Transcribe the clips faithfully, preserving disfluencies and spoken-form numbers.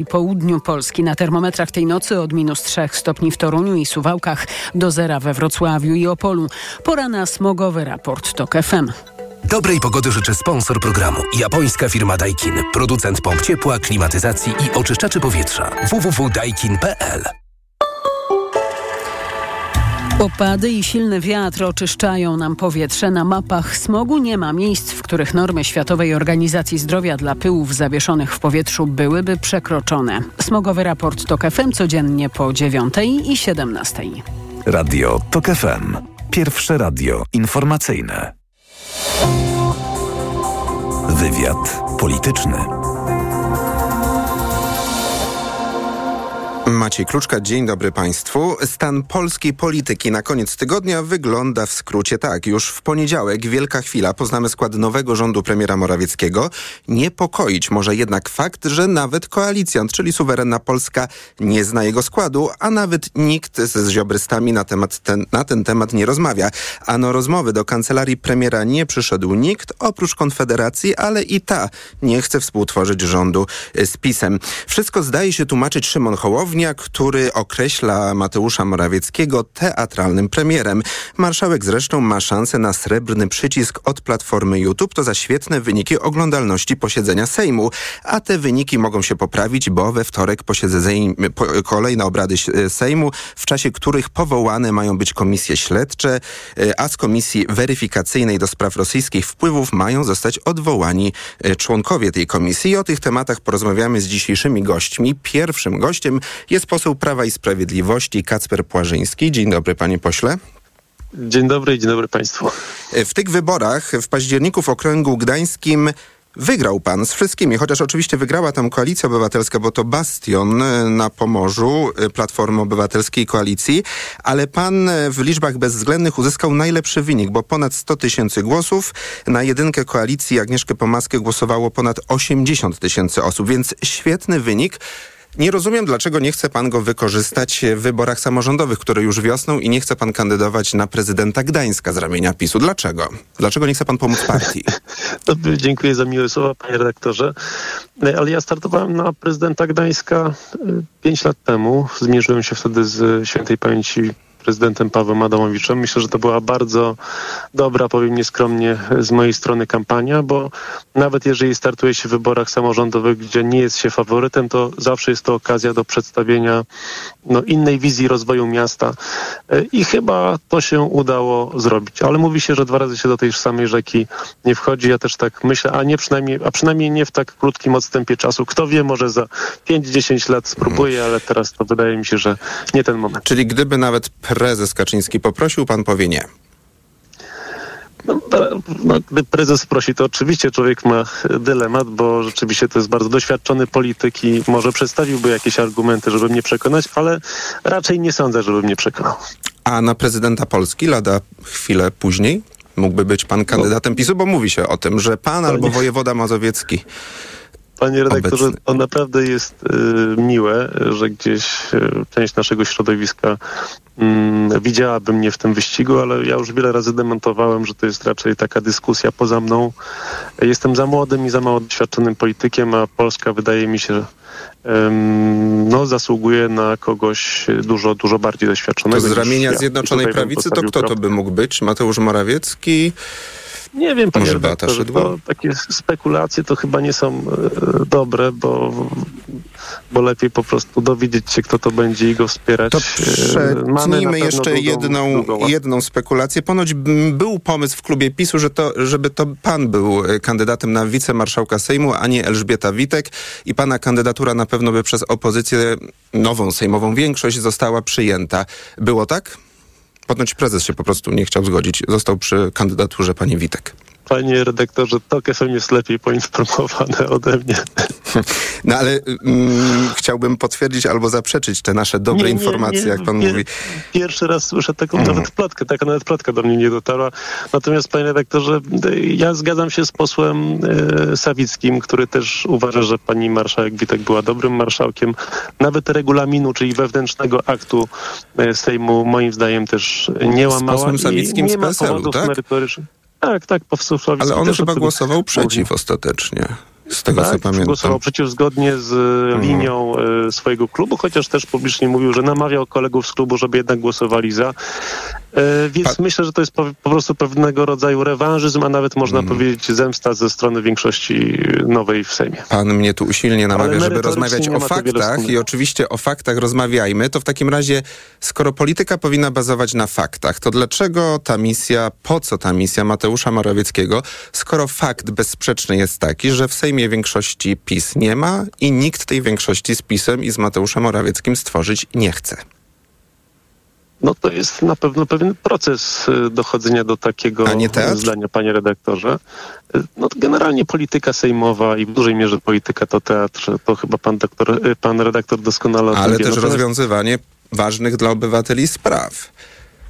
I południu Polski. Na termometrach tej nocy od minus trzech stopni w Toruniu i Suwałkach do zera we Wrocławiu i Opolu. Pora na smogowy raport T O K F M. Dobrej pogody życzy sponsor programu. Japońska firma Daikin. Producent pomp ciepła, klimatyzacji i oczyszczaczy powietrza. w w w kropka daikin kropka p l. Opady i silny wiatr oczyszczają nam powietrze. Na mapach smogu nie ma miejsc, w których normy Światowej Organizacji Zdrowia dla pyłów zawieszonych w powietrzu byłyby przekroczone. Smogowy raport T O K F M codziennie po dziewiątej i siedemnastej. Radio T O K F M. Pierwsze radio informacyjne. Wywiad polityczny. Maciej Kluczka, dzień dobry Państwu. Stan polskiej polityki na koniec tygodnia wygląda w skrócie tak. Już w poniedziałek, wielka chwila, poznamy skład nowego rządu premiera Morawieckiego. Niepokoić może jednak fakt, że nawet koalicjant, czyli suwerenna Polska, nie zna jego składu, a nawet nikt z ziobrystami na, temat ten, na ten temat nie rozmawia. Ano rozmowy do kancelarii premiera nie przyszedł nikt, oprócz Konfederacji, ale i ta nie chce współtworzyć rządu z PiS-em. Wszystko zdaje się tłumaczyć Szymon Hołownia, który określa Mateusza Morawieckiego teatralnym premierem. Marszałek zresztą ma szansę na srebrny przycisk od platformy YouTube. To za świetne wyniki oglądalności posiedzenia Sejmu. A te wyniki mogą się poprawić, bo we wtorek posiedzenie kolejne obrady Sejmu, w czasie których powołane mają być komisje śledcze, a z komisji weryfikacyjnej do spraw rosyjskich wpływów mają zostać odwołani członkowie tej komisji. I o tych tematach porozmawiamy z dzisiejszymi gośćmi. Pierwszym gościem jest poseł Prawa i Sprawiedliwości Kacper Płażyński. Dzień dobry, panie pośle. Dzień dobry i dzień dobry państwu. W tych wyborach w październiku w okręgu gdańskim wygrał pan z wszystkimi, chociaż oczywiście wygrała tam Koalicja Obywatelska, bo to bastion na Pomorzu Platformy Obywatelskiej Koalicji, ale pan w liczbach bezwzględnych uzyskał najlepszy wynik, bo ponad sto tysięcy głosów. Na jedynkę koalicji Agnieszkę Pomaskę głosowało ponad osiemdziesiąt tysięcy osób, więc świetny wynik. Nie rozumiem, dlaczego nie chce pan go wykorzystać w wyborach samorządowych, które już wiosną, i nie chce pan kandydować na prezydenta Gdańska z ramienia PiS-u. Dlaczego? Dlaczego nie chce pan pomóc partii? Dobry, dziękuję za miłe słowa, panie redaktorze. Ale ja startowałem na prezydenta Gdańska pięć lat temu. Zmierzyłem się wtedy z świętej pamięci prezydentem Pawłem Adamowiczem. Myślę, że to była bardzo dobra, powiem nieskromnie, z mojej strony kampania, bo nawet jeżeli startuje się w wyborach samorządowych, gdzie nie jest się faworytem, to zawsze jest to okazja do przedstawienia no, innej wizji rozwoju miasta i chyba to się udało zrobić. Ale mówi się, że dwa razy się do tej samej rzeki nie wchodzi. Ja też tak myślę, a nie przynajmniej, a przynajmniej nie w tak krótkim odstępie czasu. Kto wie, może za pięć dziesięć lat spróbuję, ale teraz to wydaje mi się, że nie ten moment. Czyli gdyby nawet prezes Kaczyński poprosił, pan powie nie. No, no, gdy prezes prosi, to oczywiście człowiek ma dylemat, bo rzeczywiście to jest bardzo doświadczony polityk i może przedstawiłby jakieś argumenty, żeby mnie przekonać, ale raczej nie sądzę, żeby mnie przekonał. A na prezydenta Polski lada chwilę później mógłby być pan kandydatem PiS-u, bo mówi się o tym, że pan albo nie. Wojewoda mazowiecki. Panie redaktorze, obecny. To naprawdę jest y, miłe, że gdzieś y, część naszego środowiska y, widziałaby mnie w tym wyścigu, ale ja już wiele razy dementowałem, że to jest raczej taka dyskusja poza mną. Jestem za młodym i za mało doświadczonym politykiem, a Polska wydaje mi się, y, no zasługuje na kogoś dużo, dużo bardziej doświadczonego. To z ramienia ja. Zjednoczonej Prawicy to kto to by mógł być? Mateusz Morawiecki? Nie wiem, panie redaktorze, to takie spekulacje to chyba nie są e, dobre, bo, bo lepiej po prostu dowiedzieć się, kto to będzie i go wspierać. To przetnijmy jeszcze drugą, jedną, drugą. jedną spekulację. Ponoć był pomysł w klubie PiS-u, że to, żeby to pan był kandydatem na wicemarszałka Sejmu, a nie Elżbieta Witek, i pana kandydatura na pewno by przez opozycję nową sejmową większość została przyjęta. Było tak? Ponoć prezes się po prostu nie chciał zgodzić. Został przy kandydaturze pani Witek. Panie redaktorze, T O K F M jest lepiej poinformowane ode mnie. No ale mm, chciałbym potwierdzić albo zaprzeczyć te nasze dobre nie, nie, informacje, nie, jak pan pier- mówi. Pierwszy raz słyszę taką mm. nawet plotkę, taka nawet plotka do mnie nie dotarła. Natomiast, panie redaktorze, ja zgadzam się z posłem e, Sawickim, który też uważa, że pani marszałek Witek była dobrym marszałkiem. Nawet regulaminu, czyli wewnętrznego aktu e, Sejmu, moim zdaniem też nie łamała. Z posłem Sawickim z P S L-u, tak? Merytorycznych. Tak, tak, po Ale on chyba głosował przeciw ostatecznie. z tego tak, co pamiętam. Głosował przecież zgodnie z hmm. linią y, swojego klubu, chociaż też publicznie mówił, że namawiał kolegów z klubu, żeby jednak głosowali za. Y, więc a... myślę, że to jest po, po prostu pewnego rodzaju rewanżyzm, a nawet można hmm. powiedzieć zemsta ze strony większości nowej w Sejmie. Pan mnie tu usilnie namawia, żeby rozmawiać o faktach i oczywiście o faktach rozmawiajmy. To w takim razie, skoro polityka powinna bazować na faktach, to dlaczego ta misja, po co ta misja Mateusza Morawieckiego, skoro fakt bezsprzeczny jest taki, że w Sejmie większości PiS nie ma i nikt tej większości z PiS-em i z Mateuszem Morawieckim stworzyć nie chce? No to jest na pewno pewien proces dochodzenia do takiego zdania, panie redaktorze. No generalnie polityka sejmowa i w dużej mierze polityka to teatr. To chyba pan, doktor, pan redaktor doskonale... Ale też no, rozwiązywanie ważnych dla obywateli spraw.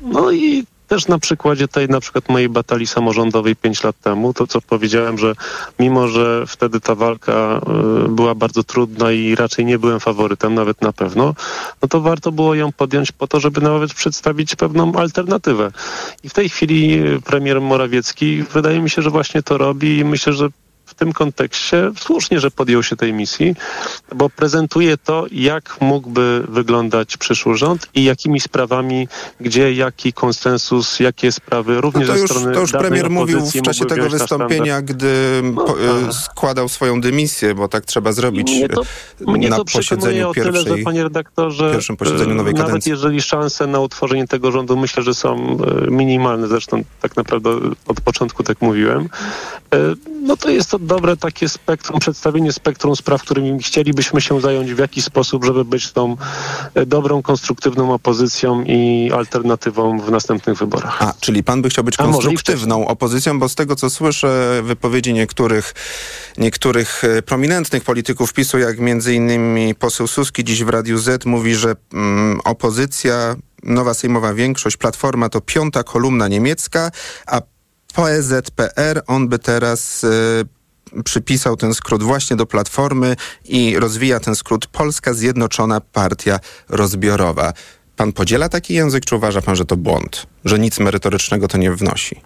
No i... Też na przykładzie tej na przykład mojej batalii samorządowej pięć lat temu, to co powiedziałem, że mimo, że wtedy ta walka y, była bardzo trudna i raczej nie byłem faworytem, nawet na pewno, no to warto było ją podjąć po to, żeby nawet przedstawić pewną alternatywę. I w tej chwili premier Morawiecki, wydaje mi się, że właśnie to robi i myślę, że w tym kontekście słusznie, że podjął się tej misji, bo prezentuje to, jak mógłby wyglądać przyszły rząd i jakimi sprawami, gdzie jaki konsensus, jakie sprawy również no to ze już, strony to już premier mówił w czasie tego wystąpienia, gdy no, po, a... składał swoją dymisję, bo tak trzeba zrobić mnie to, mnie na to posiedzeniu pierwszej, o tyle, że, panie redaktorze, pierwszym posiedzeniu nowej kadencji. Nawet jeżeli szanse na utworzenie tego rządu myślę, że są minimalne, zresztą tak naprawdę od początku tak mówiłem, no to jest to dobre takie spektrum, przedstawienie spektrum spraw, którymi chcielibyśmy się zająć w jakiś sposób, żeby być tą dobrą, konstruktywną opozycją i alternatywą w następnych wyborach. A, czyli pan by chciał być A konstruktywną opozycją, bo z tego, co słyszę wypowiedzi niektórych, niektórych prominentnych polityków PiS-u, jak między innymi poseł Suski dziś w Radiu Z mówi, że mm, opozycja, nowa sejmowa większość, Platforma to piąta kolumna niemiecka, a P S L, on by teraz y, przypisał ten skrót właśnie do Platformy i rozwija ten skrót Polska Zjednoczona Partia Rozbiorowa. Pan podziela taki język, czy uważa pan, że to błąd? Że nic merytorycznego to nie wnosi?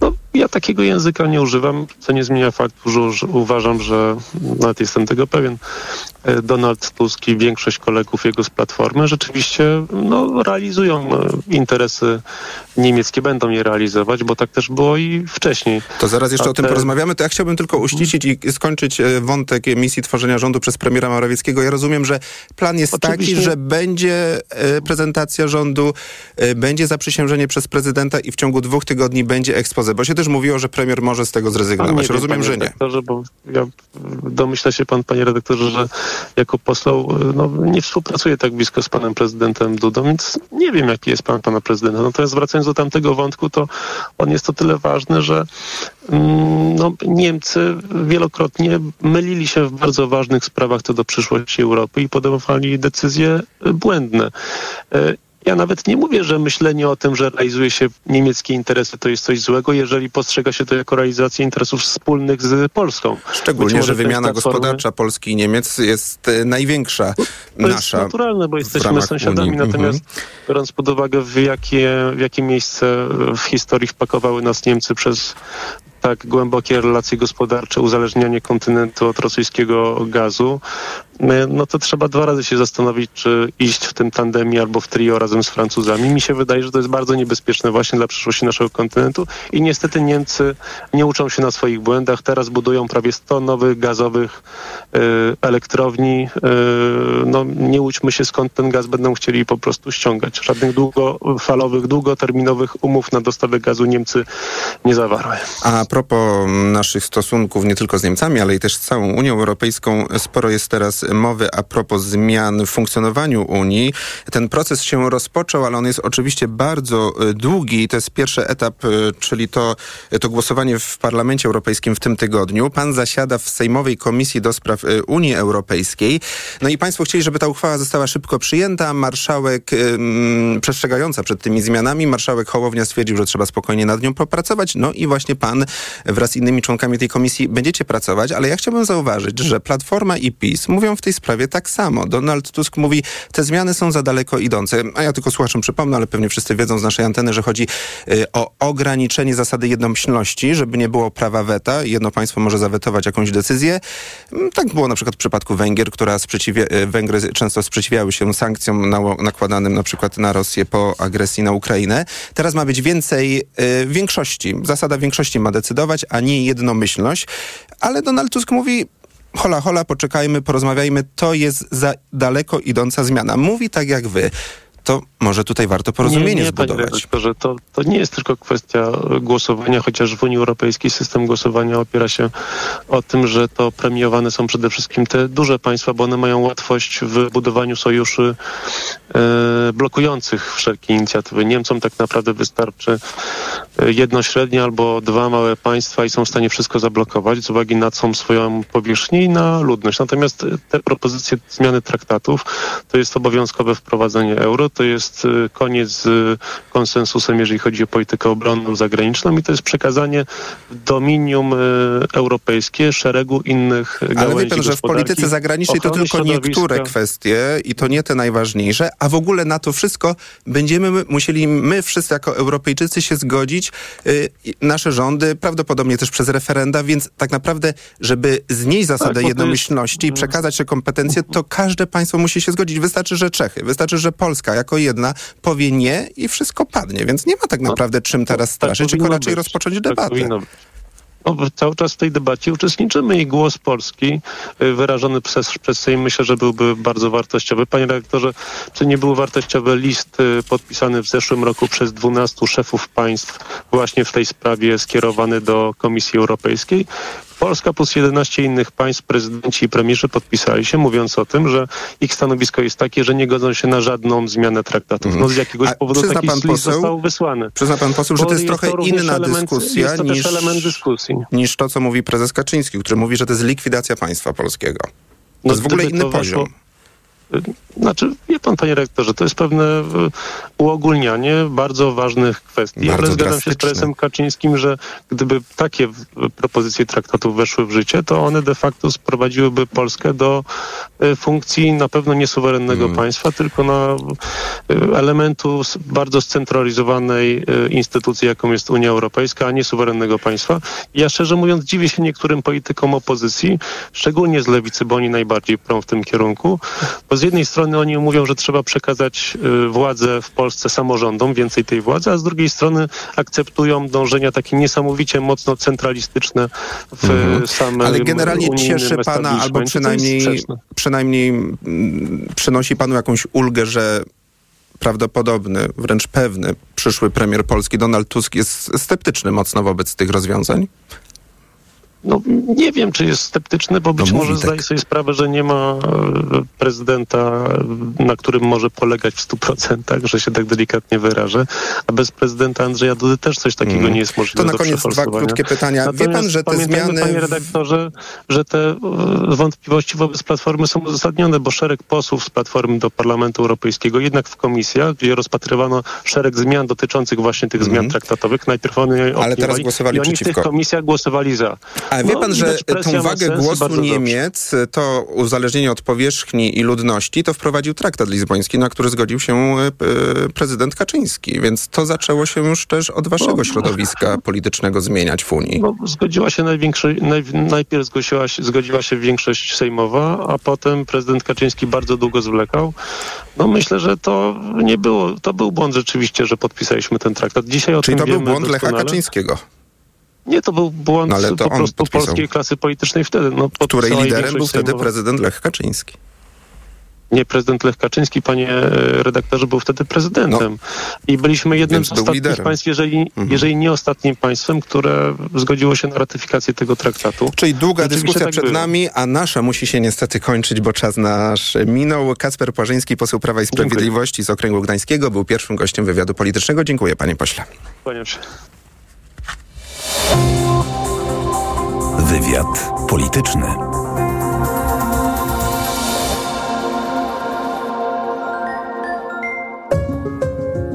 No, ja takiego języka nie używam, co nie zmienia faktu, że uważam, że, nawet jestem tego pewien, Donald Tusk i większość kolegów jego z Platformy rzeczywiście no, realizują interesy niemieckie, będą je realizować, bo tak też było i wcześniej. To zaraz jeszcze A o tym te... porozmawiamy, to ja chciałbym tylko uściślić i skończyć wątek misji tworzenia rządu przez premiera Morawieckiego. Ja rozumiem, że plan jest Oczywiście. taki, że będzie prezentacja rządu, będzie zaprzysiężenie przez prezydenta i w ciągu dwóch tygodni będzie ekspoze, bo się też mówiło, że premier może z tego zrezygnować. Rozumiem, że nie. Bo ja domyśla się pan, panie redaktorze, że jako poseł no, nie współpracuję tak blisko z panem prezydentem Dudą, więc nie wiem, jaki jest plan pana prezydenta. Natomiast wracając do tamtego wątku, to on jest o tyle ważny, że mm, no, Niemcy wielokrotnie mylili się w bardzo ważnych sprawach co do przyszłości Europy i podejmowali decyzje błędne. Ja nawet nie mówię, że myślenie o tym, że realizuje się niemieckie interesy, to jest coś złego, jeżeli postrzega się to jako realizację interesów wspólnych z Polską. Szczególnie, że wymiana gospodarcza Polski i Niemiec jest y, największa to nasza. To jest naturalne, bo jesteśmy sąsiadami, Unii. natomiast mm-hmm. biorąc pod uwagę, w jakie, w jakie miejsce w historii wpakowały nas Niemcy przez tak głębokie relacje gospodarcze, uzależnianie kontynentu od rosyjskiego gazu, no to trzeba dwa razy się zastanowić, czy iść w tym tandemie albo w trio razem z Francuzami. Mi się wydaje, że to jest bardzo niebezpieczne właśnie dla przyszłości naszego kontynentu i niestety Niemcy nie uczą się na swoich błędach. Teraz budują prawie sto nowych gazowych y, elektrowni. Y, no nie łudźmy się, skąd ten gaz będą chcieli po prostu ściągać. Żadnych długofalowych, długoterminowych umów na dostawę gazu Niemcy nie zawarły. A propos naszych stosunków nie tylko z Niemcami, ale i też z całą Unią Europejską, sporo jest teraz mowy a propos zmian w funkcjonowaniu Unii. Ten proces się rozpoczął, ale on jest oczywiście bardzo długi. To jest pierwszy etap, czyli to, to głosowanie w Parlamencie Europejskim w tym tygodniu. Pan zasiada w Sejmowej Komisji do Spraw Unii Europejskiej. No i państwo chcieli chcieli, żeby ta uchwała została szybko przyjęta. Marszałek, ym, przestrzegająca przed tymi zmianami, marszałek Hołownia stwierdził, że trzeba spokojnie nad nią popracować. No i właśnie pan wraz z innymi członkami tej komisji będziecie pracować, ale ja chciałbym zauważyć, że Platforma i PiS mówią w tej sprawie tak samo. Donald Tusk mówi, te zmiany są za daleko idące. A ja tylko słuchaczom przypomnę, ale pewnie wszyscy wiedzą z naszej anteny, że chodzi y, o ograniczenie zasady jednomyślności, żeby nie było prawa weta. Jedno państwo może zawetować jakąś decyzję. Tak było na przykład w przypadku Węgier, która sprzeciwia, Węgry często sprzeciwiały się sankcjom na, nakładanym na przykład na Rosję po agresji na Ukrainę. Teraz ma być więcej y, większości. Zasada większości ma decydować, a nie jednomyślność. Ale Donald Tusk mówi... Hola, hola, poczekajmy, porozmawiajmy, to jest za daleko idąca zmiana. Mówi tak jak wy. To może tutaj warto porozumienie nie, nie, zbudować. Panie że to, to nie jest tylko kwestia głosowania, chociaż w Unii Europejskiej system głosowania opiera się o tym, że to premiowane są przede wszystkim te duże państwa, bo one mają łatwość w budowaniu sojuszy e, blokujących wszelkie inicjatywy. Niemcom tak naprawdę wystarczy jedno średnie albo dwa małe państwa i są w stanie wszystko zablokować z uwagi na całą swoją powierzchnię i na ludność. Natomiast te propozycje zmiany traktatów to jest obowiązkowe wprowadzenie euro, to jest koniec z konsensusem, jeżeli chodzi o politykę obronną, zagraniczną i to jest przekazanie dominium europejskie szeregu innych gałęzi gospodarki. Ale wie pan, że w polityce zagranicznej to tylko niektóre kwestie i to nie te najważniejsze, a w ogóle na to wszystko będziemy musieli my wszyscy jako Europejczycy się zgodzić, yy, nasze rządy, prawdopodobnie też przez referenda, więc tak naprawdę, żeby znieść zasadę tak, jednomyślności i przekazać te kompetencje, to każde państwo musi się zgodzić. Wystarczy, że Czechy, wystarczy, że Polska jako jedna powie nie i wszystko padnie, więc nie ma tak naprawdę czym teraz straszyć, tylko raczej rozpocząć debatę. No, cały czas w tej debacie uczestniczymy i głos Polski wyrażony przez, przez Sejm myślę, że byłby bardzo wartościowy. Panie redaktorze, czy nie był wartościowy list podpisany w zeszłym roku przez dwunastu szefów państw właśnie w tej sprawie skierowany do Komisji Europejskiej? Polska plus jedenaście innych państw, prezydenci i premierzy podpisali się, mówiąc o tym, że ich stanowisko jest takie, że nie godzą się na żadną zmianę traktatów. No z jakiegoś A powodu taki list poseł, został wysłany. Przyzna pan poseł, że to jest, jest trochę to inna element, dyskusja to niż, element dyskusji. niż to, co mówi prezes Kaczyński, który mówi, że to jest likwidacja państwa polskiego. To no jest w ogóle inny poziom. Weszło... Znaczy, wie pan, panie rektorze, to jest pewne uogólnianie bardzo ważnych kwestii, bardzo ale zgadzam się z prezesem Kaczyńskim, że gdyby takie propozycje traktatów weszły w życie, to one de facto sprowadziłyby Polskę do funkcji na pewno niesuwerennego mm. państwa, tylko na elementu bardzo scentralizowanej instytucji, jaką jest Unia Europejska, a nie suwerennego państwa. Ja szczerze mówiąc dziwię się niektórym politykom opozycji, szczególnie z lewicy, bo oni najbardziej prą w tym kierunku, bo z jednej strony oni mówią, że trzeba przekazać y, władzę w Polsce samorządom, więcej tej władzy, a z drugiej strony akceptują dążenia takie niesamowicie mocno centralistyczne w mm-hmm. samym Ale generalnie cieszy pana, albo przynajmniej, przynajmniej mm, przynosi panu jakąś ulgę, że prawdopodobny, wręcz pewny przyszły premier Polski Donald Tusk jest sceptyczny mocno wobec tych rozwiązań? No nie wiem, czy jest sceptyczny, bo być no może tak. Zdaje sobie sprawę, że nie ma prezydenta, na którym może polegać w stu procentach, że się tak delikatnie wyrażę, a bez prezydenta Andrzeja Dudy też coś takiego mm. nie jest możliwe. To na koniec dwa krótkie pytania. Natomiast wie pan, że te zmiany... panie redaktorze, że te wątpliwości wobec Platformy są uzasadnione, bo szereg posłów z Platformy do Parlamentu Europejskiego, jednak w komisjach, gdzie rozpatrywano szereg zmian dotyczących właśnie tych mm. zmian traktatowych, najpierw oni opiniowali, ale teraz głosowali i oni przeciwko. W tych komisjach głosowali za. A wie pan, no, że tą wagę głosu Niemiec, dobrze. To uzależnienie od powierzchni i ludności, to wprowadził traktat lizboński, na który zgodził się e, prezydent Kaczyński. Więc to zaczęło się już też od waszego no, środowiska politycznego zmieniać w Unii. No, zgodziła się największość, naj, najpierw zgodziła się, zgodziła się większość sejmowa, a potem prezydent Kaczyński bardzo długo zwlekał. No myślę, że to nie było, to był błąd rzeczywiście, że podpisaliśmy ten traktat. Dzisiaj o Czyli tym to był błąd doskonale. Lecha Kaczyńskiego. Nie, to był błąd no, to po prostu podpisał. Polskiej klasy politycznej wtedy. No, Której liderem był wtedy sejmowa. prezydent Lech Kaczyński. Nie, prezydent Lech Kaczyński, panie redaktorze, był wtedy prezydentem. No, I byliśmy jednym z ostatnich państw, jeżeli, mhm. jeżeli nie ostatnim państwem, które zgodziło się na ratyfikację tego traktatu. Czyli długa Oczywiście dyskusja tak przed było. nami, a nasza musi się niestety kończyć, bo czas nasz minął. Kacper Płażyński, poseł Prawa i Sprawiedliwości Dziękuję. z Okręgu Gdańskiego, był pierwszym gościem wywiadu politycznego. Dziękuję, panie pośle. Kłaniam się. Wywiad polityczny.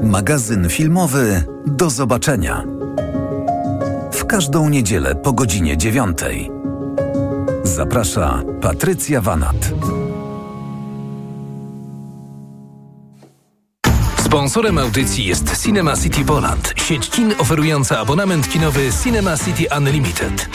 Magazyn filmowy Do zobaczenia. W każdą niedzielę po godzinie dziewiątej. Zaprasza Patrycja Wanat. Sponsorem audycji jest Cinema City Poland, sieć kin oferująca abonament kinowy Cinema City Unlimited.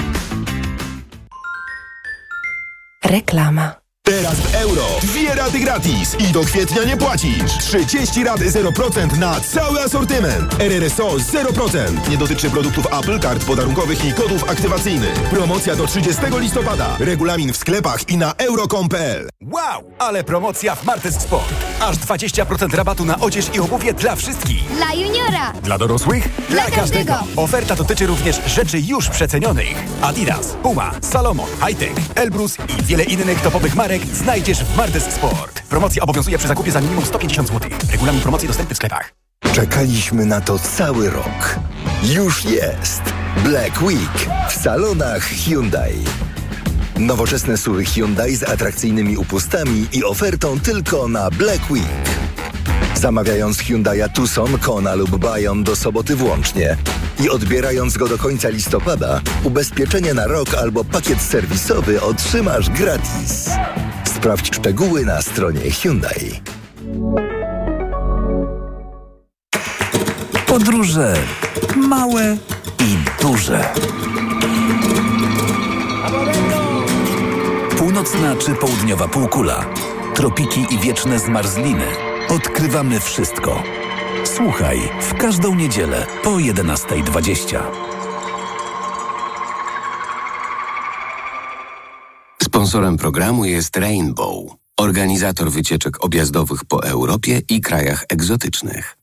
Reklama. Teraz w Euro. Dwie raty gratis i do kwietnia nie płacisz. trzydzieści rat zero procent na cały asortyment. R R S O zero procent. Nie dotyczy produktów Apple, kart podarunkowych i kodów aktywacyjnych. Promocja do trzydziestego listopada. Regulamin w sklepach i na euro kropka com kropka p l. Wow, ale promocja w Martes Sport. Aż dwadzieścia procent rabatu na odzież i obuwie dla wszystkich. Dla juniora. Dla dorosłych. Dla, dla każdego. każdego. Oferta dotyczy również rzeczy już przecenionych. Adidas, Puma, Salomon, Hightech, Elbrus i wiele innych topowych marek znajdziesz w Martes Sport. Promocja obowiązuje przy zakupie za minimum sto pięćdziesiąt złotych. Regulamin promocji dostępny w sklepach. Czekaliśmy na to cały rok. Już jest Black Week w salonach Hyundai. Nowoczesne S U V-y Hyundai z atrakcyjnymi upustami i ofertą tylko na Black Week. Zamawiając Hyundai'a Tucson, Kona lub Bayon do soboty włącznie i odbierając go do końca listopada, ubezpieczenie na rok albo pakiet serwisowy otrzymasz gratis. Sprawdź szczegóły na stronie Hyundai. Podróże małe i duże. Północna czy południowa półkula. Tropiki i wieczne zmarzliny. Odkrywamy wszystko. Słuchaj w każdą niedzielę po jedenastej dwadzieścia. Sponsorem programu jest Rainbow, organizator wycieczek objazdowych po Europie i krajach egzotycznych.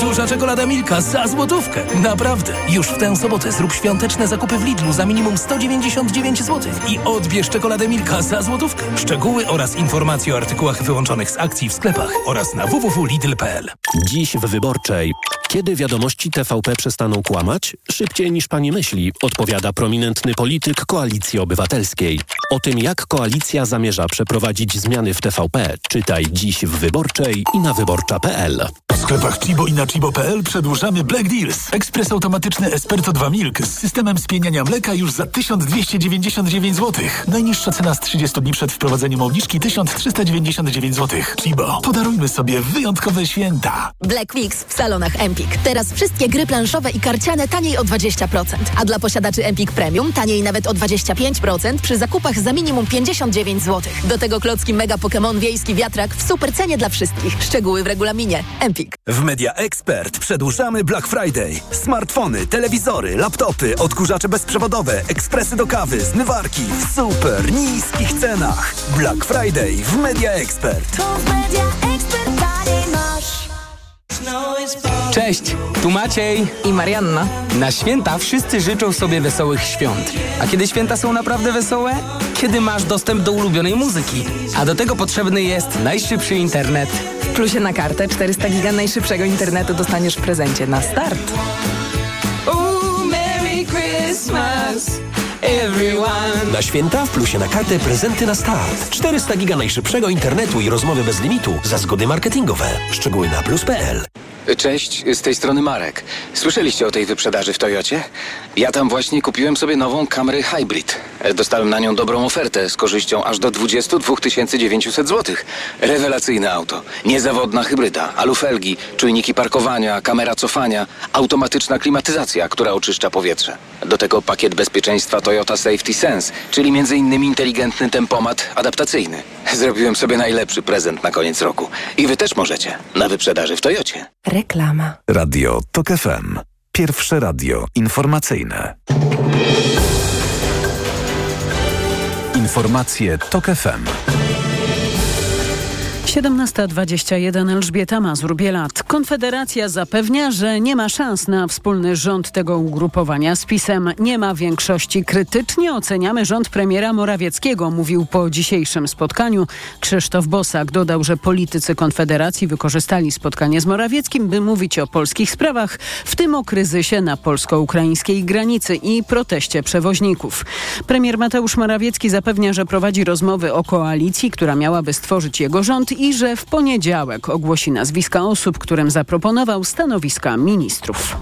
Duża czekolada Milka za złotówkę. Naprawdę. Już w tę sobotę zrób świąteczne zakupy w Lidlu za minimum sto dziewięćdziesiąt dziewięć złotych i odbierz czekoladę Milka za złotówkę. Szczegóły oraz informacje o artykułach wyłączonych z akcji w sklepach oraz na w w w kropka lidl kropka p l. Dziś w Wyborczej. Kiedy wiadomości T V P przestaną kłamać? Szybciej niż pani myśli, odpowiada prominentny polityk Koalicji Obywatelskiej. O tym, jak koalicja zamierza przeprowadzić zmiany w T V P, czytaj dziś w Wyborczej i na wyborcza kropka p l. W sklepach Cibo i na cibo kropka p l przedłużamy Black Deals. Ekspres automatyczny Esperto dwa Milk z systemem spieniania mleka już za tysiąc dwieście dziewięćdziesiąt dziewięć złotych. Najniższa cena z trzydziestu dni przed wprowadzeniem obniżki tysiąc trzysta dziewięćdziesiąt dziewięć złotych. Cibo. Podarujmy sobie wyjątkowe święta. Black Weeks w salonach Empik. Teraz wszystkie gry planszowe i karciane taniej o dwadzieścia procent. A dla posiadaczy Empik Premium taniej nawet o dwadzieścia pięć procent przy zakupach za minimum pięćdziesiąt dziewięć złotych. Do tego klocki Mega Pokémon Wiejski Wiatrak w supercenie dla wszystkich. Szczegóły w regulaminie. Empik. W Media Expert przedłużamy Black Friday. Smartfony, telewizory, laptopy, odkurzacze bezprzewodowe, ekspresy do kawy, zmywarki w super niskich cenach. Black Friday w Media Expert. Cześć, tu Maciej i Marianna. Na święta wszyscy życzą sobie wesołych świąt. A kiedy święta są naprawdę wesołe? Kiedy masz dostęp do ulubionej muzyki. A do tego potrzebny jest najszybszy internet. W plusie na kartę czterysta giga najszybszego internetu dostaniesz w prezencie na start. Ooh, Merry Christmas. Everyone. Na święta w plusie na kartę prezenty na start. czterysta giga najszybszego internetu i rozmowy bez limitu za zgody marketingowe. Szczegóły na plus kropka p l. Cześć, z tej strony Marek. Słyszeliście o tej wyprzedaży w Toyocie? Ja tam właśnie kupiłem sobie nową Camry Hybrid. Dostałem na nią dobrą ofertę z korzyścią aż do dwudziestu dwóch tysięcy dziewięciuset złotych. Rewelacyjne auto. Niezawodna hybryda, alufelgi, czujniki parkowania, kamera cofania, automatyczna klimatyzacja, która oczyszcza powietrze. Do tego pakiet bezpieczeństwa Toyota Safety Sense, czyli m.in. inteligentny tempomat adaptacyjny. Zrobiłem sobie najlepszy prezent na koniec roku. I wy też możecie. Na wyprzedaży w Toyocie. Reklama. Radio T O K F M. Pierwsze radio informacyjne. Informacje T O K F M. siedemnasta dwadzieścia jeden. Elżbieta Mazur-Bielat. Konfederacja zapewnia, że nie ma szans na wspólny rząd tego ugrupowania z PiS-em. Nie ma większości. Krytycznie oceniamy rząd premiera Morawieckiego, mówił po dzisiejszym spotkaniu. Krzysztof Bosak dodał, że politycy Konfederacji wykorzystali spotkanie z Morawieckim, by mówić o polskich sprawach, w tym o kryzysie na polsko-ukraińskiej granicy i proteście przewoźników. Premier Mateusz Morawiecki zapewnia, że prowadzi rozmowy o koalicji, która miałaby stworzyć jego rząd i zapowiedzieli, że w poniedziałek ogłosi nazwiska osób, którym zaproponował stanowiska ministrów.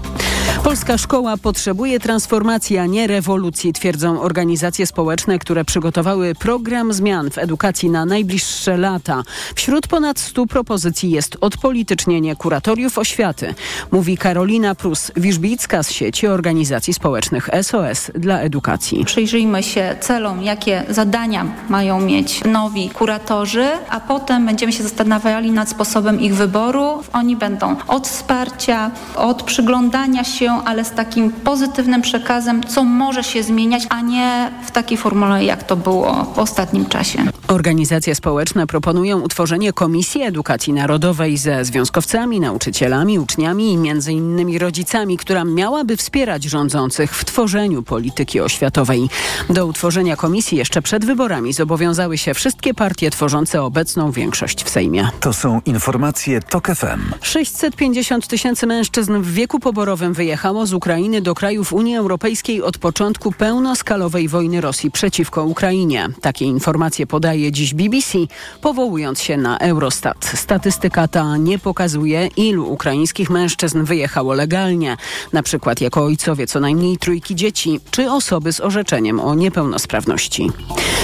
Polska szkoła potrzebuje transformacji, a nie rewolucji, twierdzą organizacje społeczne, które przygotowały program zmian w edukacji na najbliższe lata. Wśród ponad stu propozycji jest odpolitycznienie kuratoriów oświaty, mówi Karolina Prus-Wiżbicka z sieci organizacji społecznych S O S dla edukacji. Przyjrzyjmy się celom, jakie zadania mają mieć nowi kuratorzy, a potem będziemy się zastanawiali nad sposobem ich wyboru. Oni będą od wsparcia, od przyglądania się, ale z takim pozytywnym przekazem, co może się zmieniać, a nie w takiej formule, jak to było w ostatnim czasie. Organizacje społeczne proponują utworzenie Komisji Edukacji Narodowej ze związkowcami, nauczycielami, uczniami i między innymi rodzicami, która miałaby wspierać rządzących w tworzeniu polityki oświatowej. Do utworzenia komisji jeszcze przed wyborami zobowiązały się wszystkie partie tworzące obecną większość w Sejmie. To są informacje T O K F M. sześćset pięćdziesiąt tysięcy mężczyzn w wieku poborowym wyjechało z Ukrainy do krajów Unii Europejskiej od początku pełnoskalowej wojny Rosji przeciwko Ukrainie. Takie informacje podaje dziś B B C, powołując się na Eurostat. Statystyka ta nie pokazuje, ilu ukraińskich mężczyzn wyjechało legalnie, na przykład jako ojcowie co najmniej trójki dzieci, czy osoby z orzeczeniem o niepełnosprawności.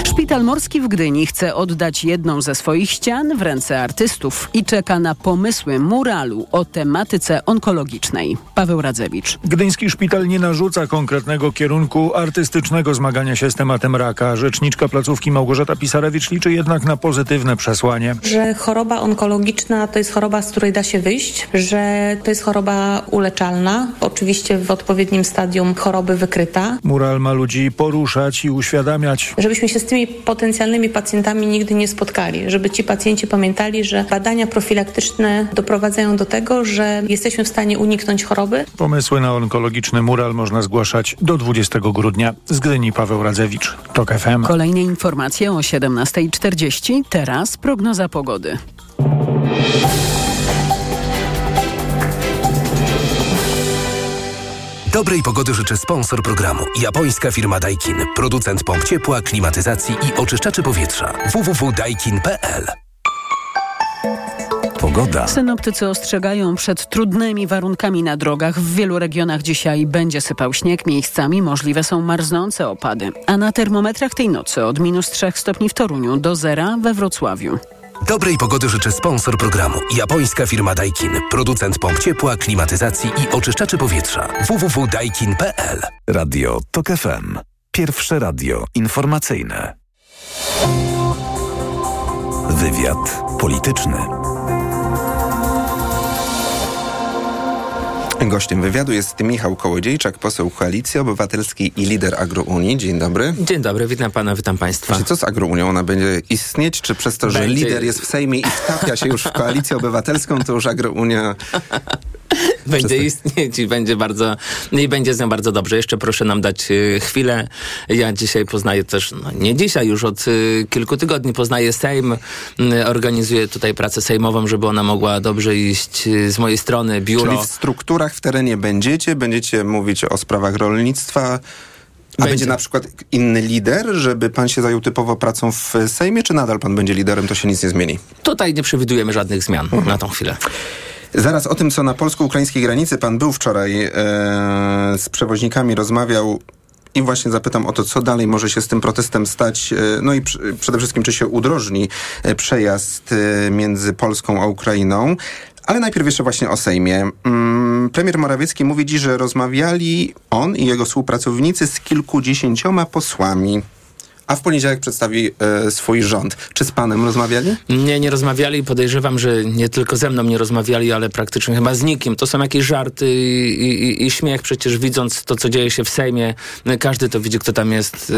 Szpital Morski w Gdyni chce oddać jedną ze swoich ścian w ręce artystów i czeka na pomysły muralu o tematyce onkologicznej. Paweł Radzewicz. Gdyński szpital nie narzuca konkretnego kierunku artystycznego zmagania się z tematem raka. Rzeczniczka placówki Małgorzata Pisarewicz liczy jednak na pozytywne przesłanie. Że choroba onkologiczna to jest choroba, z której da się wyjść, że to jest choroba uleczalna, oczywiście w odpowiednim stadium choroby wykryta. Mural ma ludzi poruszać i uświadamiać. Żebyśmy się z tymi potencjalnymi pacjentami nigdy nie spotkali, żeby ci pacjenci pamiętali, że badania profilaktyczne doprowadzają do tego, że jesteśmy w stanie uniknąć choroby. Pomysły na onkologiczny mural można zgłaszać do dwudziestego grudnia. Z Gdyni Paweł Radzewicz, T O K F M. Kolejne informacje o siedemnasta czterdzieści. Teraz prognoza pogody. Dobrej pogody życzy sponsor programu. Japońska firma Daikin. Producent pomp ciepła, klimatyzacji i oczyszczaczy powietrza. w w w kropka daikin kropka p l. Pogoda. Synoptycy ostrzegają przed trudnymi warunkami na drogach. W wielu regionach dzisiaj będzie sypał śnieg. Miejscami możliwe są marznące opady. A na termometrach tej nocy od minus trzech stopni w Toruniu do zera we Wrocławiu. Dobrej pogody życzy sponsor programu. Japońska firma Daikin. Producent pomp ciepła, klimatyzacji i oczyszczaczy powietrza. w w w kropka daikin kropka p l. Radio T O K F M. Pierwsze radio informacyjne. Wywiad polityczny. Gościem wywiadu jest Michał Kołodziejczak, poseł Koalicji Obywatelskiej i lider Agrounii. Dzień dobry. Dzień dobry, witam pana, witam państwa. Czy co z Agrounią? Ona będzie istnieć, czy przez to, że będzie... lider jest w Sejmie i wtapia się już w Koalicję Obywatelską, to już Agrounia... Będzie istnieć i będzie bardzo i będzie z nią bardzo dobrze. Jeszcze proszę nam dać y, chwilę. Ja dzisiaj poznaję też, no nie dzisiaj, już od y, kilku tygodni poznaję Sejm. Y, organizuję tutaj pracę sejmową, żeby ona mogła dobrze iść y, z mojej strony, biuro. Czyli w strukturach w terenie będziecie, będziecie mówić o sprawach rolnictwa. A będzie. będzie na przykład inny lider, żeby pan się zajął typowo pracą w Sejmie, czy nadal pan będzie liderem, to się nic nie zmieni? Tutaj nie przewidujemy żadnych zmian mhm. na tą chwilę. Zaraz o tym, co na polsko-ukraińskiej granicy. Pan był wczoraj, e, z przewoźnikami rozmawiał i właśnie zapytam o to, co dalej może się z tym protestem stać. E, no i pr- przede wszystkim, czy się udrożni e, przejazd e, między Polską a Ukrainą. Ale najpierw jeszcze właśnie o Sejmie. Mm, premier Morawiecki mówi dziś, że rozmawiali on i jego współpracownicy z kilkudziesięcioma posłami. A w poniedziałek przedstawi y, swój rząd. Czy z panem rozmawiali? Nie, nie rozmawiali. Podejrzewam, że nie tylko ze mną nie rozmawiali, ale praktycznie chyba z nikim. To są jakieś żarty i, i, i śmiech. Przecież widząc to, co dzieje się w Sejmie, każdy to widzi, kto tam jest.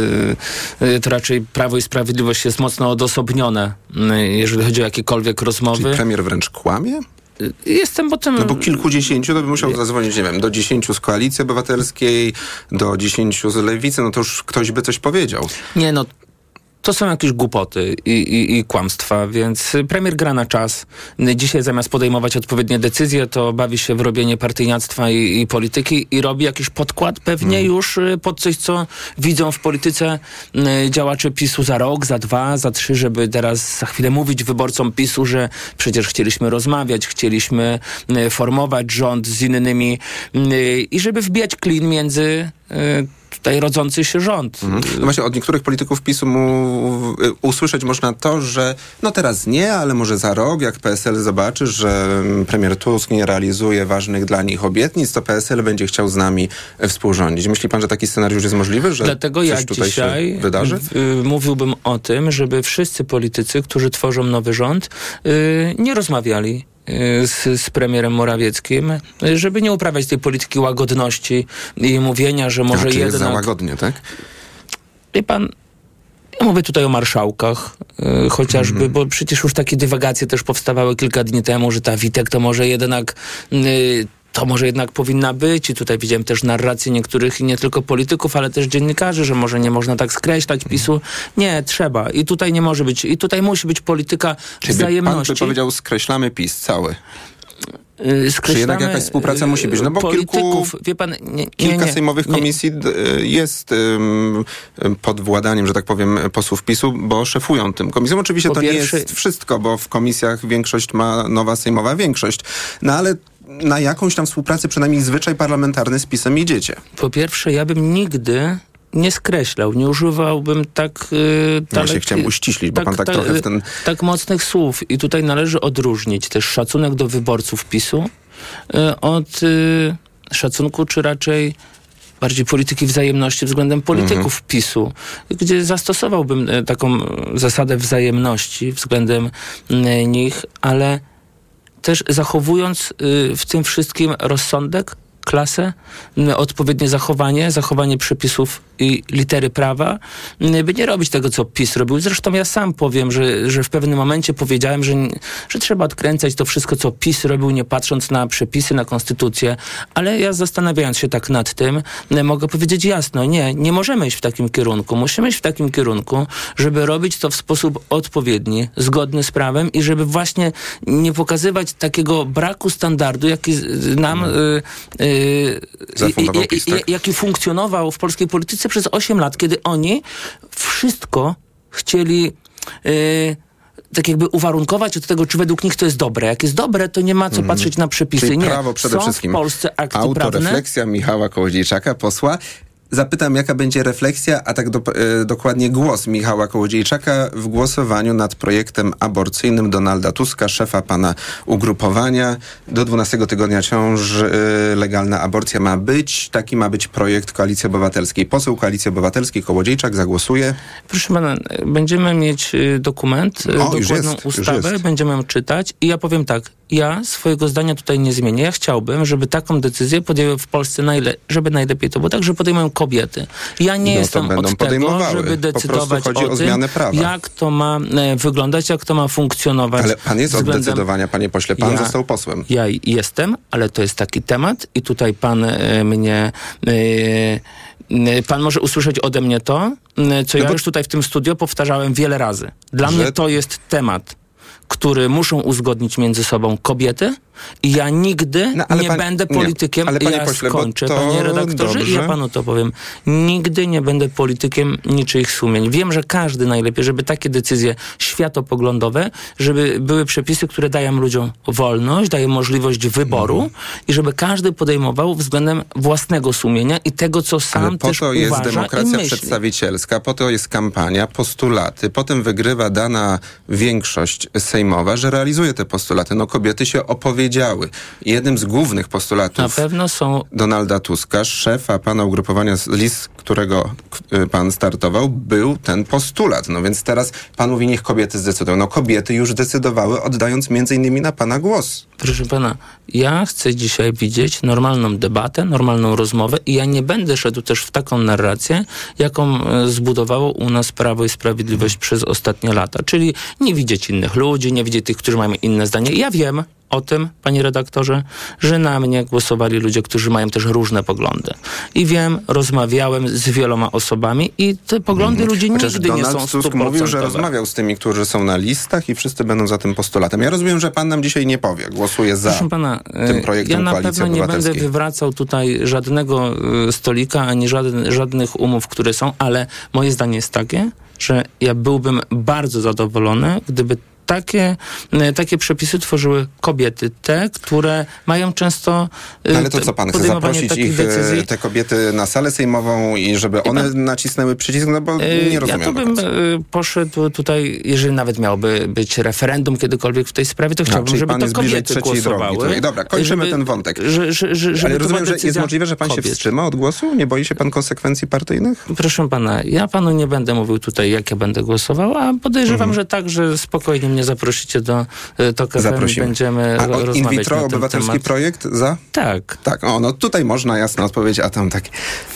Y, to raczej Prawo i Sprawiedliwość jest mocno odosobnione, y, jeżeli chodzi o jakiekolwiek rozmowy. Czyli premier wręcz kłamie? Jestem po tym... No bo kilkudziesięciu, to by musiał zadzwonić, nie wiem, do dziesięciu z Koalicji Obywatelskiej, do dziesięciu z Lewicy, no to już ktoś by coś powiedział. Nie, no... to są jakieś głupoty i, i, i kłamstwa, więc premier gra na czas. Dzisiaj zamiast podejmować odpowiednie decyzje, to bawi się w robienie partyjniactwa i, i polityki i robi jakiś podkład pewnie mm. już pod coś, co widzą w polityce działacze PiSu za rok, za dwa, za trzy, żeby teraz za chwilę mówić wyborcom PiSu, że przecież chcieliśmy rozmawiać, chcieliśmy formować rząd z innymi i żeby wbijać klin między tutaj rodzący się rząd. Mhm. No właśnie, od niektórych polityków PiSu mu usłyszeć można to, że no teraz nie, ale może za rok, jak P S L zobaczy, że premier Tusk nie realizuje ważnych dla nich obietnic, to P S L będzie chciał z nami współrządzić. Myśli pan, że taki scenariusz jest możliwy, że Dlatego coś ja tutaj dzisiaj się wydarzy? W, mówiłbym o tym, żeby wszyscy politycy, którzy tworzą nowy rząd, yy, nie rozmawiali Z, z premierem Morawieckim, żeby nie uprawiać tej polityki łagodności i mówienia, że może jednak... jest za łagodnie, tak? Wie pan, ja mówię tutaj o marszałkach yy, chociażby, mm. bo przecież już takie dywagacje też powstawały kilka dni temu, że ta Witek to może jednak... Yy, To może jednak powinna być i tutaj widziałem też narrację niektórych, nie tylko polityków, ale też dziennikarzy, że może nie można tak skreślać PiSu. Nie, trzeba. I tutaj nie może być. I tutaj musi być polityka Czyli wzajemności. Pan by powiedział, skreślamy PiS cały. Czy jednak jakaś współpraca musi być? No bo kilku, wie pan, nie, nie, kilka nie, sejmowych nie. komisji jest um, pod władaniem, że tak powiem, posłów PiSu, bo szefują tym komisjom. Oczywiście po to pierwszy... nie jest wszystko, bo w komisjach większość ma nowa sejmowa większość. No ale na jakąś tam współpracę, przynajmniej zwyczaj parlamentarny z PiS-em idziecie. Po pierwsze, ja bym nigdy nie skreślał, nie używałbym tak... Yy, dalek, ja się chciałem uściślić, bo tak, pan tak ta, trochę w ten... Tak mocnych słów. I tutaj należy odróżnić też szacunek do wyborców PiSu yy, od yy, szacunku, czy raczej bardziej polityki wzajemności względem polityków mhm. PiSu, gdzie zastosowałbym yy, taką zasadę wzajemności względem yy, nich, ale... też zachowując y, w tym wszystkim rozsądek, klasę, y, odpowiednie zachowanie, zachowanie przepisów i litery prawa, y, by nie robić tego, co PiS robił. Zresztą ja sam powiem, że, że w pewnym momencie powiedziałem, że, że trzeba odkręcać to wszystko, co PiS robił, nie patrząc na przepisy, na konstytucję, ale ja zastanawiając się tak nad tym, y, mogę powiedzieć jasno, nie, nie możemy iść w takim kierunku. Musimy iść w takim kierunku, żeby robić to w sposób odpowiedni, zgodny z prawem i żeby właśnie nie pokazywać takiego braku standardu, jaki nam y, y, Zafundował i, PiS, tak? jaki funkcjonował w polskiej polityce przez osiem lat, kiedy oni wszystko chcieli yy, tak jakby uwarunkować od tego, czy według nich to jest dobre. Jak jest dobre, to nie ma co patrzeć na przepisy. Czyli nie, prawo przede są wszystkim. W Polsce akty prawne. Autorefleksja Michała Kołodziejczaka, posła. Zapytam, jaka będzie refleksja, a tak do, y, dokładnie głos Michała Kołodziejczaka w głosowaniu nad projektem aborcyjnym Donalda Tuska, szefa pana ugrupowania. Do dwunastego tygodnia ciąży y, legalna aborcja ma być. Taki ma być projekt Koalicji Obywatelskiej. Poseł Koalicji Obywatelskiej Kołodziejczak zagłosuje. Proszę pana, będziemy mieć dokument, o, dokładną już jest, ustawę, już jest. Będziemy ją czytać i ja powiem tak, ja swojego zdania tutaj nie zmienię. Ja chciałbym, żeby taką decyzję podjęły w Polsce, najle- żeby najlepiej to było tak, że podejmują kobiety. Ja nie no, jestem od tego, żeby decydować o, tym, o zmianę prawa. Jak to ma e, wyglądać, jak to ma funkcjonować. Ale pan jest względem... od decydowania, panie pośle. Pan ja, został posłem. Ja jestem, ale to jest taki temat i tutaj pan e, mnie... E, Pan może usłyszeć ode mnie to, e, co no ja bo... już tutaj w tym studio powtarzałem wiele razy. Dla że... mnie to jest temat, który muszą uzgodnić między sobą kobiety i ja nigdy no, nie pan, będę politykiem, nie, ale panie ja pośle, skończę, to panie redaktorze, dobrze. I ja panu to powiem. Nigdy nie będę politykiem niczyich sumień. Wiem, że każdy najlepiej, żeby takie decyzje światopoglądowe, żeby były przepisy, które dają ludziom wolność, dają możliwość wyboru mhm. i żeby każdy podejmował względem własnego sumienia i tego, co sam ale też uważa i myśli. Po to jest demokracja przedstawicielska, po to jest kampania, postulaty, potem wygrywa dana większość sejmowa, że realizuje te postulaty. No kobiety się opowiedziały Wiedziały. Jednym z głównych postulatów na pewno są... Donalda Tuska, szefa pana ugrupowania, z list, którego pan startował, był ten postulat. No więc teraz pan mówi, niech kobiety zdecydują. No kobiety już decydowały, oddając między innymi na pana głos. Proszę pana, ja chcę dzisiaj widzieć normalną debatę, normalną rozmowę i ja nie będę szedł też w taką narrację, jaką zbudowało u nas Prawo i Sprawiedliwość przez ostatnie lata. Czyli nie widzieć innych ludzi, nie widzieć tych, którzy mają inne zdanie. Ja wiem, o tym, panie redaktorze, że na mnie głosowali ludzie, którzy mają też różne poglądy. I wiem, rozmawiałem z wieloma osobami i te poglądy mm. ludzi nigdy Donald nie są stu procent. Tusk mówił, że rozmawiał z tymi, którzy są na listach i wszyscy będą za tym postulatem. Ja rozumiem, że pan nam dzisiaj nie powie. Głosuje za Proszę pana, tym projektem ja Koalicji Obywatelskiej. Ja na pewno nie będę wywracał tutaj żadnego stolika, ani żadnych, żadnych umów, które są, ale moje zdanie jest takie, że ja byłbym bardzo zadowolony, gdyby Takie, takie przepisy tworzyły kobiety, te, które mają często podejmowanie Ale to co pan chce, zaprosić ich, decyzji? Te kobiety na salę sejmową i żeby one pan, nacisnęły przycisk? No bo nie rozumiem. Ja to bym poszedł tutaj, jeżeli nawet miałoby być referendum kiedykolwiek w tej sprawie, to chciałbym, no, żeby pan to kobiety głosowały. Dobra, kończymy żeby, ten wątek. Że, że, że, Ale rozumiem, że jest możliwe, że pan kobiet. się wstrzyma od głosu? Nie boi się pan konsekwencji partyjnych? Proszę pana, ja panu nie będę mówił tutaj, jak ja będę głosował, a podejrzewam, mhm. że tak, że spokojnie mnie zaprosicie do T O K F M. Zaprosimy. Będziemy a, rozmawiać in vitro obywatelski temat. Projekt za? Tak. Tak, o, no tutaj można jasna odpowiedź, a tam tak,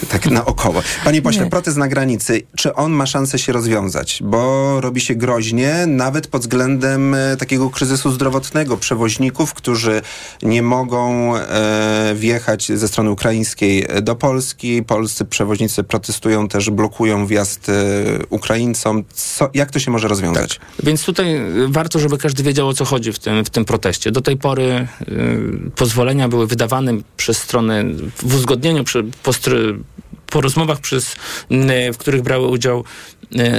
tak naokoło. Panie pośle, Nie. protest na granicy, czy on ma szansę się rozwiązać? Bo robi się groźnie, nawet pod względem takiego kryzysu zdrowotnego przewoźników, którzy nie mogą e, wjechać ze strony ukraińskiej do Polski. Polscy przewoźnicy protestują też, blokują wjazd e, Ukraińcom. Co, jak to się może rozwiązać? Tak. Więc tutaj warto, żeby każdy wiedział, o co chodzi w tym, w tym proteście. Do tej pory y, pozwolenia były wydawane przez strony w uzgodnieniu, przy, po, stry, po rozmowach, przez, y, w których brały udział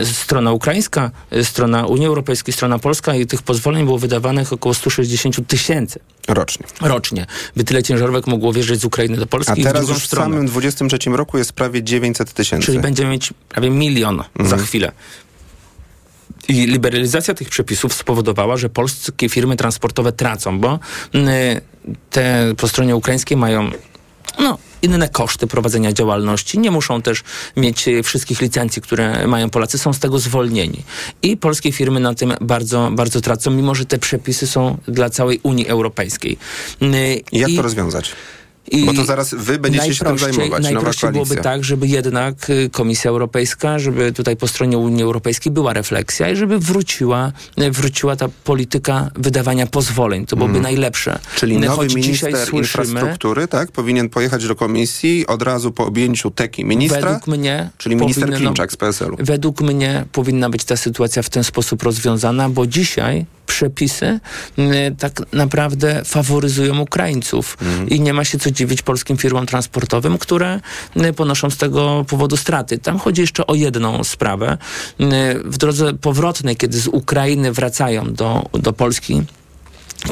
y, strona ukraińska, y, strona Unii Europejskiej, strona polska i tych pozwoleń było wydawanych około sto sześćdziesiąt tysięcy. Rocznie. Rocznie. By tyle ciężarówek mogło wjeżdżać z Ukrainy do Polski. A i teraz w, już w samym dwudziestym trzecim roku jest prawie dziewięćset tysięcy. Czyli będziemy mieć prawie milion mhm. za chwilę. I liberalizacja tych przepisów spowodowała, że polskie firmy transportowe tracą, bo te po stronie ukraińskiej mają no, inne koszty prowadzenia działalności. Nie muszą też mieć wszystkich licencji, które mają Polacy. Są z tego zwolnieni. I polskie firmy na tym bardzo, bardzo tracą, mimo że te przepisy są dla całej Unii Europejskiej. I jak I... to rozwiązać? I Bo to zaraz wy będziecie się tym zajmować. Najprościej byłoby tak, żeby jednak Komisja Europejska, żeby tutaj po stronie Unii Europejskiej była refleksja i żeby wróciła, wróciła ta polityka wydawania pozwoleń. To byłoby mm. najlepsze. Czyli nowy Choć minister słyszymy, infrastruktury tak, powinien pojechać do komisji od razu po objęciu teki ministra, według mnie czyli minister powinno, Klimczak z P S L u. Według mnie powinna być ta sytuacja w ten sposób rozwiązana, bo dzisiaj przepisy y, tak naprawdę faworyzują Ukraińców mm. i nie ma się co dziwić polskim firmom transportowym, które y, ponoszą z tego powodu straty. Tam chodzi jeszcze o jedną sprawę. Y, w drodze powrotnej, kiedy z Ukrainy wracają do, do Polski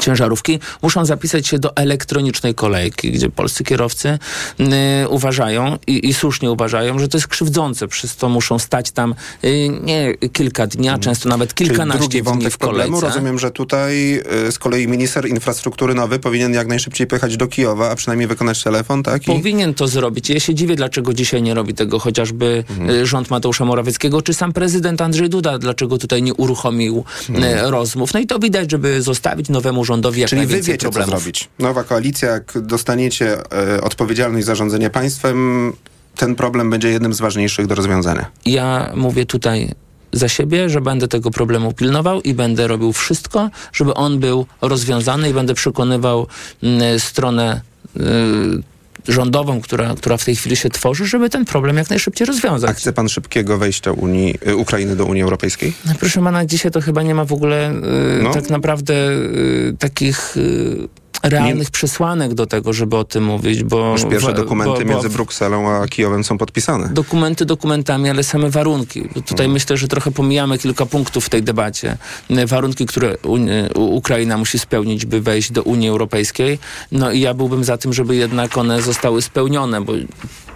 ciężarówki, muszą zapisać się do elektronicznej kolejki, gdzie polscy kierowcy yy, uważają i, i słusznie uważają, że to jest krzywdzące. Przez to muszą stać tam yy, nie kilka dni, a często nawet kilkanaście Czyli drugi dni w kolejce. Problemu. Rozumiem, że tutaj yy, z kolei minister infrastruktury nowy powinien jak najszybciej pojechać do Kijowa, a przynajmniej wykonać telefon, tak? I... Powinien to zrobić. Ja się dziwię, dlaczego dzisiaj nie robi tego chociażby mhm. rząd Mateusza Morawieckiego, czy sam prezydent Andrzej Duda, dlaczego tutaj nie uruchomił mhm. yy, rozmów. No i to widać, żeby zostawić nowemu rządowi jak Czyli wy wiecie, problemów. Co zrobić. Nowa koalicja, jak dostaniecie y, odpowiedzialność za rządzenie państwem, ten problem będzie jednym z ważniejszych do rozwiązania. Ja mówię tutaj za siebie, że będę tego problemu pilnował i będę robił wszystko, żeby on był rozwiązany i będę przekonywał y, stronę y, rządową, która, która w tej chwili się tworzy, żeby ten problem jak najszybciej rozwiązać. A chce pan szybkiego wejścia Unii, Ukrainy do Unii Europejskiej? No, proszę pana, dzisiaj to chyba nie ma w ogóle yy, no. tak naprawdę yy, takich... Yy... realnych nie. przesłanek do tego, żeby o tym mówić, bo... Już pierwsze dokumenty bo, bo między Brukselą a Kijowem są podpisane. Dokumenty dokumentami, ale same warunki. Tutaj hmm. myślę, że trochę pomijamy kilka punktów w tej debacie. Warunki, które Ukraina musi spełnić, by wejść do Unii Europejskiej. No i ja byłbym za tym, żeby jednak one zostały spełnione, bo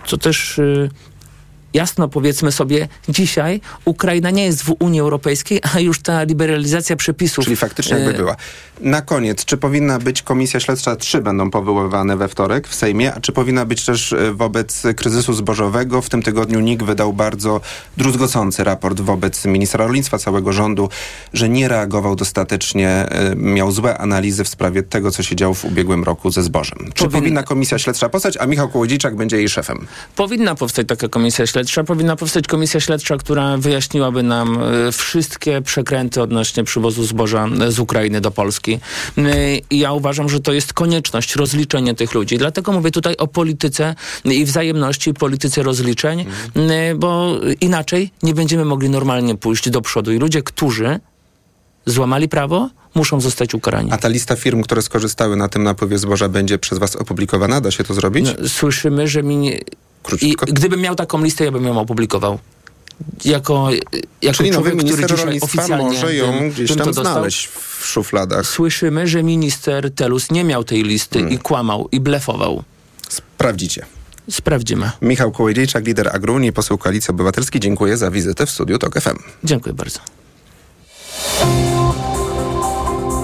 to też... Yy, Jasno powiedzmy sobie, dzisiaj Ukraina nie jest w Unii Europejskiej, a już ta liberalizacja przepisów... Czyli faktycznie jakby była. Na koniec, czy powinna być komisja śledcza? Trzy będą powoływane we wtorek w Sejmie, a czy powinna być też wobec kryzysu zbożowego? W tym tygodniu N I K wydał bardzo druzgocący raport wobec ministra rolnictwa, całego rządu, że nie reagował dostatecznie, miał złe analizy w sprawie tego, co się działo w ubiegłym roku ze zbożem. Czy powinna, powinna komisja śledcza powstać, a Michał Kołodziejczak będzie jej szefem? Powinna powstać taka komisja śledcza. śledcza. Powinna powstać komisja śledcza, która wyjaśniłaby nam wszystkie przekręty odnośnie przywozu zboża z Ukrainy do Polski. I ja uważam, że to jest konieczność rozliczenia tych ludzi. Dlatego mówię tutaj o polityce i wzajemności, polityce rozliczeń, mm. bo inaczej nie będziemy mogli normalnie pójść do przodu. I ludzie, którzy złamali prawo, muszą zostać ukarani. A ta lista firm, które skorzystały na tym napływie zboża, będzie przez was opublikowana? Da się to zrobić? No, słyszymy, że mi... Nie... I gdybym miał taką listę, ja bym ją opublikował. Jako, jako Czyli człowiek, nowy minister który oficjalnie może ją bym, gdzieś bym tam znaleźć w szufladach. Słyszymy, że minister Telus nie miał tej listy hmm. i kłamał, i blefował. Sprawdzicie. Sprawdzimy. Michał Kołodziejczak, lider Agrounii, poseł Koalicji Obywatelskiej. Dziękuję za wizytę w studiu T O K F M. Dziękuję bardzo.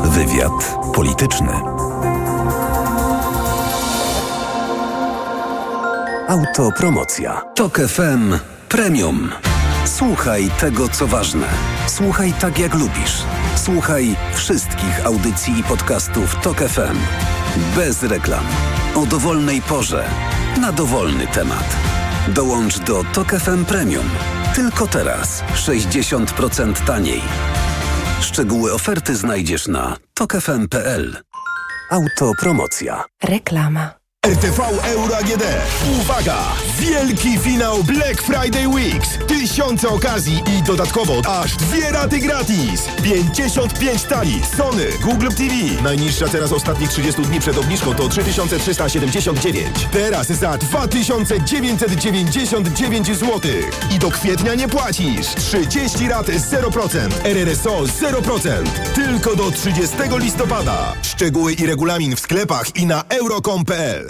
Wywiad polityczny. Autopromocja. T O K F M Premium. Słuchaj tego, co ważne. Słuchaj tak, jak lubisz. Słuchaj wszystkich audycji i podcastów T O K F M. Bez reklam. O dowolnej porze. Na dowolny temat. Dołącz do T O K F M Premium. Tylko teraz. sześćdziesiąt procent taniej. Szczegóły oferty znajdziesz na tok f m kropka p l. Autopromocja. Reklama. R T V Euro A G D. Uwaga! Wielki finał Black Friday Weeks. Tysiące okazji i dodatkowo aż dwie raty gratis. pięćdziesiąt pięć talii Sony, Google T V. Najniższa teraz ostatnich trzydziestu dni przed obniżką to trzy tysiące trzysta siedemdziesiąt dziewięć. Teraz za dwa tysiące dziewięćset dziewięćdziesiąt dziewięć złotych. I do kwietnia nie płacisz. trzydzieści rat zero procent. R R S O zero procent. Tylko do trzydziestego listopada. Szczegóły i regulamin w sklepach i na euro kropka com kropka p l.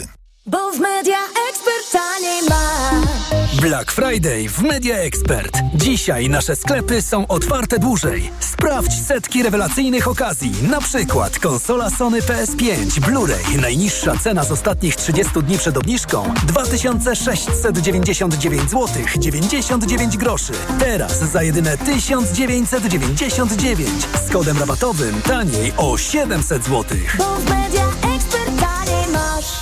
Bo w Media Expert taniej ma. Black Friday w Media Expert. Dzisiaj nasze sklepy są otwarte dłużej. Sprawdź setki rewelacyjnych okazji. Na przykład konsola Sony P S pięć Blu-ray. Najniższa cena z ostatnich trzydziestu dni przed obniżką dwa tysiące sześćset dziewięćdziesiąt dziewięć złotych dziewięćdziesiąt dziewięć groszy. Teraz za jedyne tysiąc dziewięćset dziewięćdziesiąt dziewięć. Z kodem rabatowym taniej o siedemset złotych. Bo w Media Expert taniej masz.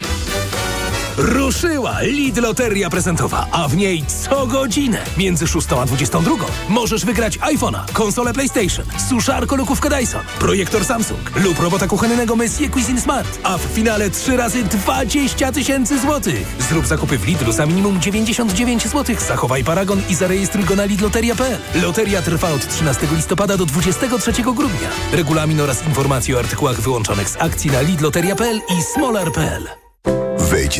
Ruszyła Lidl Loteria Prezentowa, a w niej co godzinę między szóstą a dwudziestą drugą możesz wygrać iPhone'a, konsolę PlayStation, suszarko lukówkę Dyson, projektor Samsung lub robota kuchennego Messier Cuisine Smart, a w finale trzy razy dwadzieścia tysięcy złotych. Zrób zakupy w Lidlu za minimum dziewięćdziesiąt dziewięć złotych, zachowaj paragon i zarejestruj go na lidloteria kropka p l. Loteria trwa od trzynastego listopada do dwudziestego trzeciego grudnia. Regulamin oraz informacje o artykułach wyłączonych z akcji na lidloteria kropka p l i smolar kropka p l. Wejdź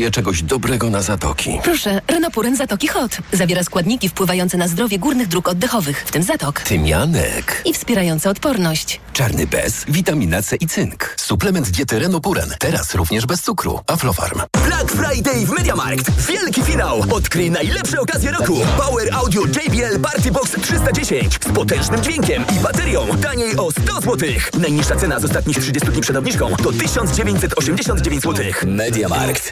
czegoś dobrego na zatoki. Proszę, Renopuren Zatoki Hot. Zawiera składniki wpływające na zdrowie górnych dróg oddechowych, w tym zatok, tymianek i wspierające odporność. Czarny bez, witamina C i cynk. Suplement diety Renopuren. Teraz również bez cukru. Aflofarm. Black Friday w Mediamarkt. Wielki finał. Odkryj najlepsze okazje roku. Power Audio J B L Party Box trzysta dziesięć z potężnym dźwiękiem i baterią. Taniej o sto złotych. Najniższa cena z ostatnich trzydziestu dni przed obniżką to tysiąc dziewięćset osiemdziesiąt dziewięć złotych. Mediamarkt.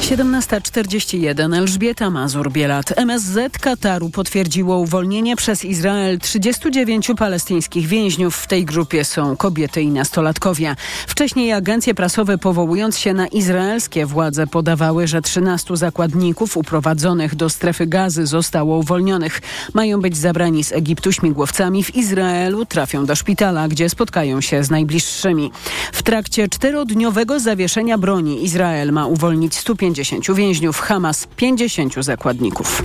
siedemnasta czterdzieści jeden. Elżbieta Mazur-Bielat. M S Z Kataru potwierdziło uwolnienie przez Izrael trzydziestu dziewięciu palestyńskich więźniów. W tej grupie są kobiety i nastolatkowie. Wcześniej agencje prasowe, powołując się na izraelskie władze, podawały, że trzynastu zakładników uprowadzonych do strefy gazy zostało uwolnionych. Mają być zabrani z Egiptu śmigłowcami. W Izraelu trafią do szpitala, gdzie spotkają się z najbliższymi. W trakcie czterodniowego zawieszenia broni Izrael ma uwolnić stu pięćdziesięciu więźniów, Hamas pięćdziesięciu zakładników.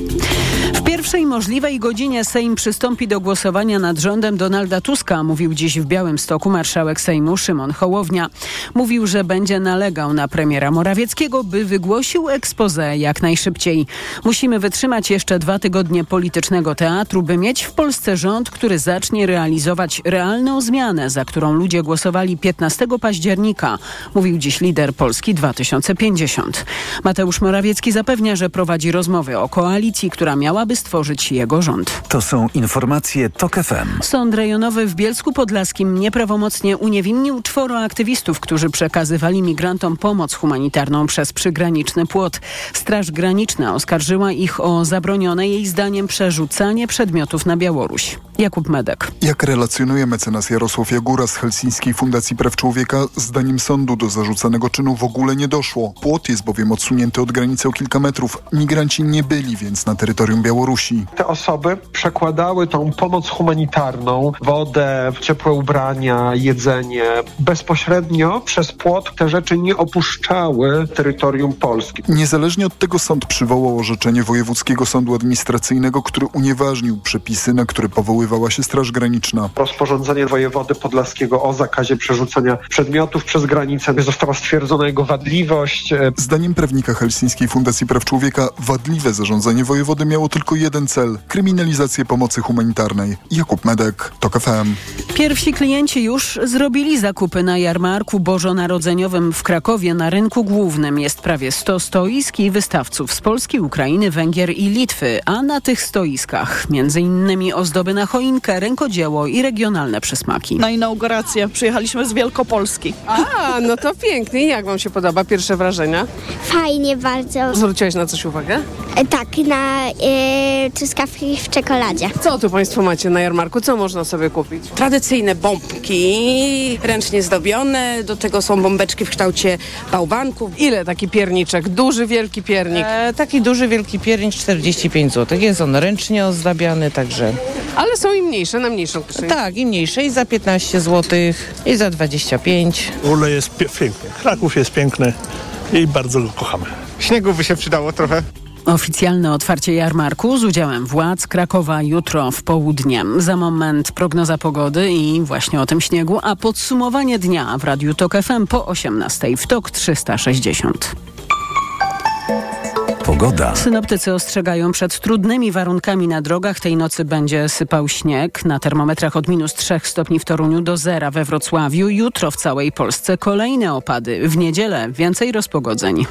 W pierwszej możliwej godzinie Sejm przystąpi do głosowania nad rządem Donalda Tuska, mówił dziś w Białymstoku marszałek Sejmu Szymon Hołownia. Mówił, że będzie nalegał na premiera Morawieckiego, by wygłosił exposé jak najszybciej. Musimy wytrzymać jeszcze dwa tygodnie politycznego teatru, by mieć w Polsce rząd, który zacznie realizować realną zmianę, za którą ludzie głosowali piętnastego października, mówił dziś lider Polski dwa tysiące pięćdziesiąt. Mateusz Morawiecki zapewnia, że prowadzi rozmowy o koalicji, która miałaby stworzyć jego rząd. To są informacje TOK F M. Sąd rejonowy w Bielsku Podlaskim nieprawomocnie uniewinnił czworo aktywistów, którzy przekazywali migrantom pomoc humanitarną przez przygraniczny płot. Straż Graniczna oskarżyła ich o zabronione jej zdaniem przerzucanie przedmiotów na Białoruś. Jakub Medek. Jak relacjonuje mecenas Jarosław Jagóra z Helsińskiej Fundacji Praw Człowieka, zdaniem sądu do zarzucanego czynu w ogóle nie doszło. Płot jest bowiem odsunięty od granicy o kilka metrów. Migranci nie byli więc na terytorium Białorusi. Te osoby przekładały tą pomoc humanitarną, wodę, ciepłe ubrania, jedzenie. Bezpośrednio przez płot te rzeczy nie opuszczały terytorium Polski. Niezależnie od tego sąd przywołał orzeczenie Wojewódzkiego Sądu Administracyjnego, który unieważnił przepisy, na które powoływała się Straż Graniczna. Rozporządzenie wojewody podlaskiego o zakazie przerzucania przedmiotów przez granicę, została stwierdzona jego wadliwość. Zdaniem prawnika Helsińskiej Fundacji Praw Człowieka wadliwe zarządzanie wojewody miało tylko jeden cel – kryminalizację pomocy humanitarnej. Jakub Medek, TOK F M. Pierwsi klienci już zrobili zakupy na jarmarku bożonarodzeniowym w Krakowie. Na rynku głównym jest prawie sto stoisk i wystawców z Polski, Ukrainy, Węgier i Litwy. A na tych stoiskach m.in. ozdoby na choinkę, rękodzieło i regionalne przysmaki. Na inaugurację przyjechaliśmy z Wielkopolski. A, no to pięknie. Jak wam się podoba? Pierwsze wrażenia? Fajnie bardzo. Zwróciłaś na coś uwagę? E, tak, na e, truskawki w czekoladzie. Co tu państwo macie na jarmarku? Co można sobie kupić? Tradycyjne bombki, ręcznie zdobione. Do tego są bombeczki w kształcie bałwanków. Ile taki pierniczek? Duży, wielki piernik? E, taki duży, wielki piernik czterdzieści pięć złotych. Jest on ręcznie ozdabiany, także... Ale są i mniejsze, na mniejszą kieszeń. Tak, i mniejsze. I za piętnaście złotych, i za dwadzieścia pięć. W ogóle jest piękny. Kraków jest piękny. I bardzo go kochamy. Śniegu by się przydało trochę. Oficjalne otwarcie jarmarku z udziałem władz Krakowa jutro w południe. Za moment prognoza pogody i właśnie o tym śniegu, a podsumowanie dnia w Radiu TOK F M po osiemnastej w TOK trzysta sześćdziesiąt. Pogoda. Synoptycy ostrzegają przed trudnymi warunkami na drogach. Tej nocy będzie sypał śnieg. Na termometrach od minus trzech stopni w Toruniu do zera we Wrocławiu. Jutro w całej Polsce kolejne opady. W niedzielę więcej rozpogodzeń.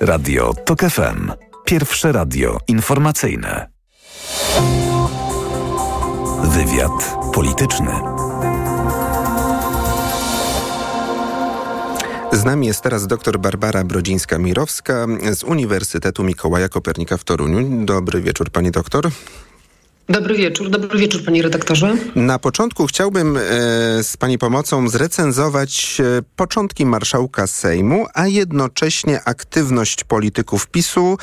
Radio TOK F M. Pierwsze radio informacyjne. Wywiad polityczny. Z nami jest teraz dr Barbara Brodzińska-Mirowska z Uniwersytetu Mikołaja Kopernika w Toruniu. Dobry wieczór, pani doktor. Dobry wieczór, dobry wieczór, panie redaktorze. Na początku chciałbym e, z pani pomocą zrecenzować e, początki marszałka Sejmu, a jednocześnie aktywność polityków PiSu.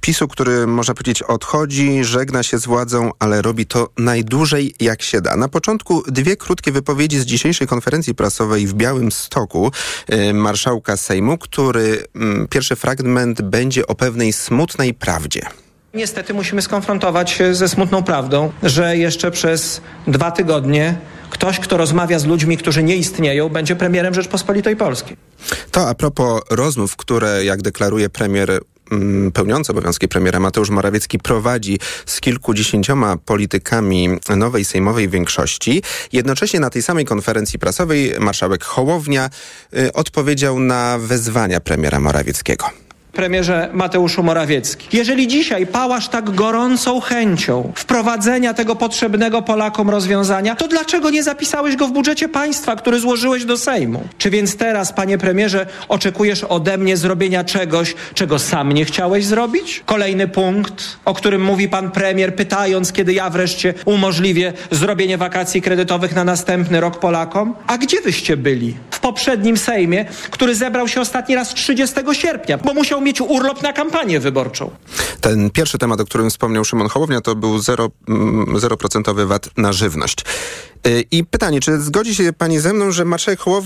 PiSu, który można powiedzieć odchodzi, żegna się z władzą, ale robi to najdłużej jak się da. Na początku dwie krótkie wypowiedzi z dzisiejszej konferencji prasowej w Białymstoku e, marszałka Sejmu, który m, pierwszy fragment będzie o pewnej smutnej prawdzie. Niestety musimy skonfrontować się ze smutną prawdą, że jeszcze przez dwa tygodnie ktoś, kto rozmawia z ludźmi, którzy nie istnieją, będzie premierem Rzeczpospolitej Polskiej. To a propos rozmów, które, jak deklaruje premier pełniący obowiązki premiera Mateusz Morawiecki, prowadzi z kilkudziesięcioma politykami nowej sejmowej większości. Jednocześnie na tej samej konferencji prasowej marszałek Hołownia y, odpowiedział na wezwania premiera Morawieckiego. premierze Mateuszu Morawiecki. Jeżeli dzisiaj pałasz tak gorącą chęcią wprowadzenia tego potrzebnego Polakom rozwiązania, to dlaczego nie zapisałeś go w budżecie państwa, który złożyłeś do Sejmu? Czy więc teraz, panie premierze, oczekujesz ode mnie zrobienia czegoś, czego sam nie chciałeś zrobić? Kolejny punkt, o którym mówi pan premier, pytając, kiedy ja wreszcie umożliwię zrobienie wakacji kredytowych na następny rok Polakom. A gdzie wyście byli? W poprzednim Sejmie, który zebrał się ostatni raz trzydziestego sierpnia, bo musiał mieć urlop na kampanię wyborczą. Ten pierwszy temat, o którym wspomniał Szymon Hołownia, to był zero procent V A T na żywność. I pytanie, czy zgodzi się pani ze mną, że Maciej Kołodziejczak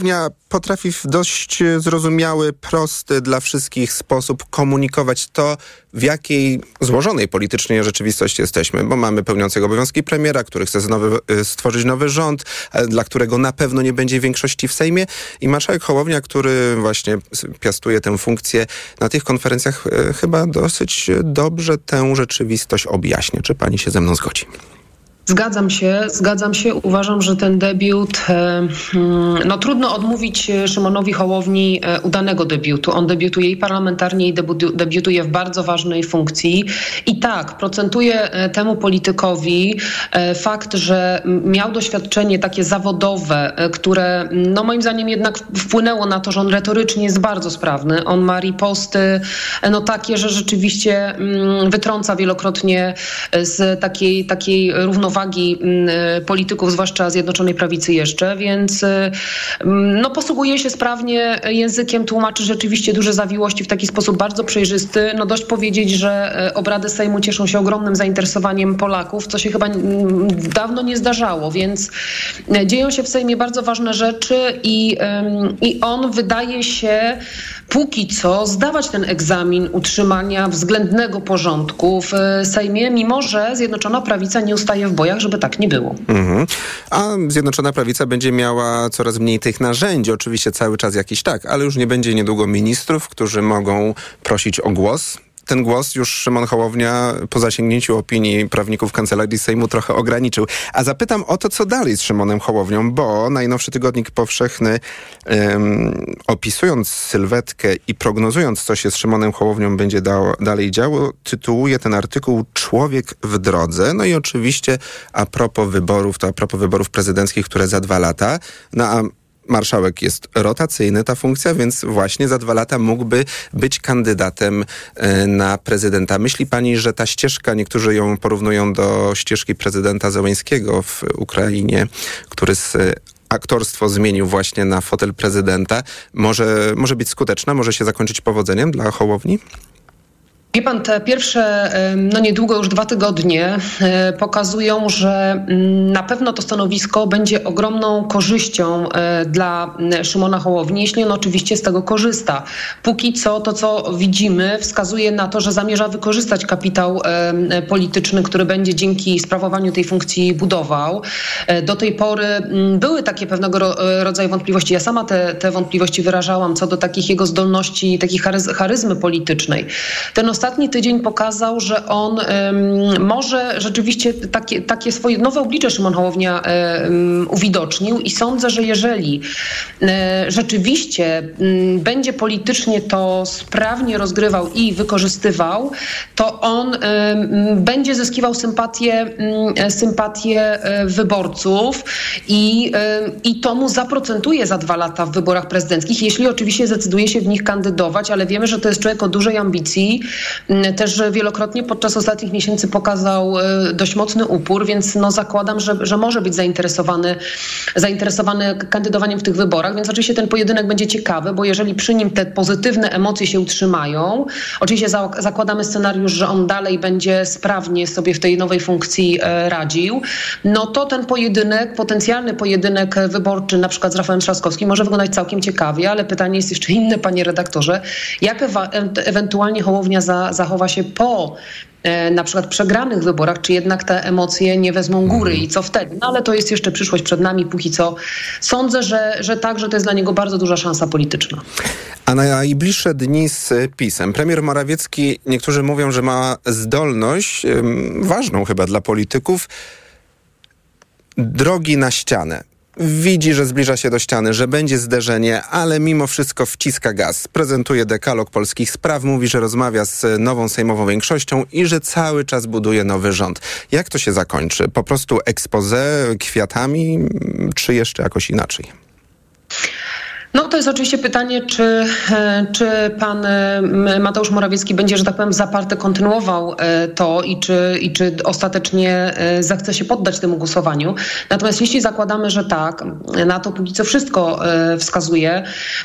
potrafi w dość zrozumiały, prosty dla wszystkich sposób komunikować to, w jakiej złożonej politycznie rzeczywistości jesteśmy, bo mamy pełniącego obowiązki premiera, który chce znowu stworzyć nowy rząd, dla którego na pewno nie będzie większości w Sejmie, i marszałek Hołownia, który właśnie piastuje tę funkcję na tych konferencjach, chyba dosyć dobrze tę rzeczywistość objaśnia. Czy pani się ze mną zgodzi? Zgadzam się, zgadzam się. Uważam, że ten debiut, no trudno odmówić Szymonowi Hołowni udanego debiutu. On debiutuje i parlamentarnie, i debiutuje w bardzo ważnej funkcji. I tak, procentuje temu politykowi fakt, że miał doświadczenie takie zawodowe, które no moim zdaniem jednak wpłynęło na to, że on retorycznie jest bardzo sprawny. On ma riposty, no takie, że rzeczywiście wytrąca wielokrotnie z takiej, takiej równowagi wagi polityków, zwłaszcza Zjednoczonej Prawicy jeszcze, więc no, posługuje się sprawnie językiem, tłumaczy rzeczywiście duże zawiłości w taki sposób bardzo przejrzysty. No dość powiedzieć, że obrady Sejmu cieszą się ogromnym zainteresowaniem Polaków, co się chyba dawno nie zdarzało, więc dzieją się w Sejmie bardzo ważne rzeczy i, i on wydaje się póki co zdawać ten egzamin utrzymania względnego porządku w Sejmie, mimo że Zjednoczona Prawica nie ustaje w bojach, żeby tak nie było. Mhm. A Zjednoczona Prawica będzie miała coraz mniej tych narzędzi, oczywiście cały czas jakiś tak, ale już nie będzie niedługo ministrów, którzy mogą prosić o głos. Ten głos już Szymon Hołownia po zasięgnięciu opinii prawników Kancelarii Sejmu trochę ograniczył. A zapytam o to, co dalej z Szymonem Hołownią, bo najnowszy tygodnik powszechny, um, opisując sylwetkę i prognozując, co się z Szymonem Hołownią będzie dało, dalej działo, tytułuje ten artykuł Człowiek w drodze. No i oczywiście a propos wyborów, to a propos wyborów prezydenckich, które za dwa lata, no a marszałek jest rotacyjny, ta funkcja, więc właśnie za dwa lata mógłby być kandydatem na prezydenta. Myśli pani, że ta ścieżka, niektórzy ją porównują do ścieżki prezydenta Zełenskiego w Ukrainie, który z aktorstwo zmienił właśnie na fotel prezydenta, może, może być skuteczna, może się zakończyć powodzeniem dla Hołowni? Wie pan, te pierwsze, no niedługo już dwa tygodnie, pokazują, że na pewno to stanowisko będzie ogromną korzyścią dla Szymona Hołowni, jeśli on oczywiście z tego korzysta. Póki co to, co widzimy, wskazuje na to, że zamierza wykorzystać kapitał polityczny, który będzie dzięki sprawowaniu tej funkcji budował. Do tej pory były takie pewnego rodzaju wątpliwości. Ja sama te, te wątpliwości wyrażałam co do takich jego zdolności, takiej charyzmy politycznej. Ten ostatni tydzień pokazał, że on ym, może rzeczywiście takie, takie swoje nowe oblicze Szymon Hołownia ym, uwidocznił i sądzę, że jeżeli y, rzeczywiście y, będzie politycznie to sprawnie rozgrywał i wykorzystywał, to on y, y, będzie zyskiwał sympatię, y, sympatię wyborców i y, y, to mu zaprocentuje za dwa lata w wyborach prezydenckich, jeśli oczywiście zdecyduje się w nich kandydować, ale wiemy, że to jest człowiek o dużej ambicji. Też wielokrotnie podczas ostatnich miesięcy pokazał dość mocny upór, więc no zakładam, że, że może być zainteresowany, zainteresowany kandydowaniem w tych wyborach, więc oczywiście ten pojedynek będzie ciekawy, bo jeżeli przy nim te pozytywne emocje się utrzymają, oczywiście zakładamy scenariusz, że on dalej będzie sprawnie sobie w tej nowej funkcji radził, no to ten pojedynek, potencjalny pojedynek wyborczy na przykład z Rafałem Trzaskowskim może wyglądać całkiem ciekawie, ale pytanie jest jeszcze inne, panie redaktorze, jak ewa- ewentualnie Hołownia Za, zachowa się po e, na przykład przegranych wyborach, czy jednak te emocje nie wezmą góry i co wtedy? No ale to jest jeszcze przyszłość przed nami, póki co sądzę, że, że tak, że to jest dla niego bardzo duża szansa polityczna. A na najbliższe dni z PiS-em. Premier Morawiecki, niektórzy mówią, że ma zdolność, ym, ważną chyba dla polityków, drogi na ścianę. widzi, że zbliża się do ściany, że będzie zderzenie, ale mimo wszystko wciska gaz. Prezentuje dekalog polskich spraw, mówi, że rozmawia z nową sejmową większością i że cały czas buduje nowy rząd. Jak to się zakończy? Po prostu exposé, kwiatami, czy jeszcze jakoś inaczej? No to jest oczywiście pytanie, czy, czy pan Mateusz Morawiecki będzie, że tak powiem, zaparty kontynuował to i czy, i czy ostatecznie zechce się poddać temu głosowaniu. Natomiast jeśli zakładamy, że tak, na to póki co wszystko wskazuje,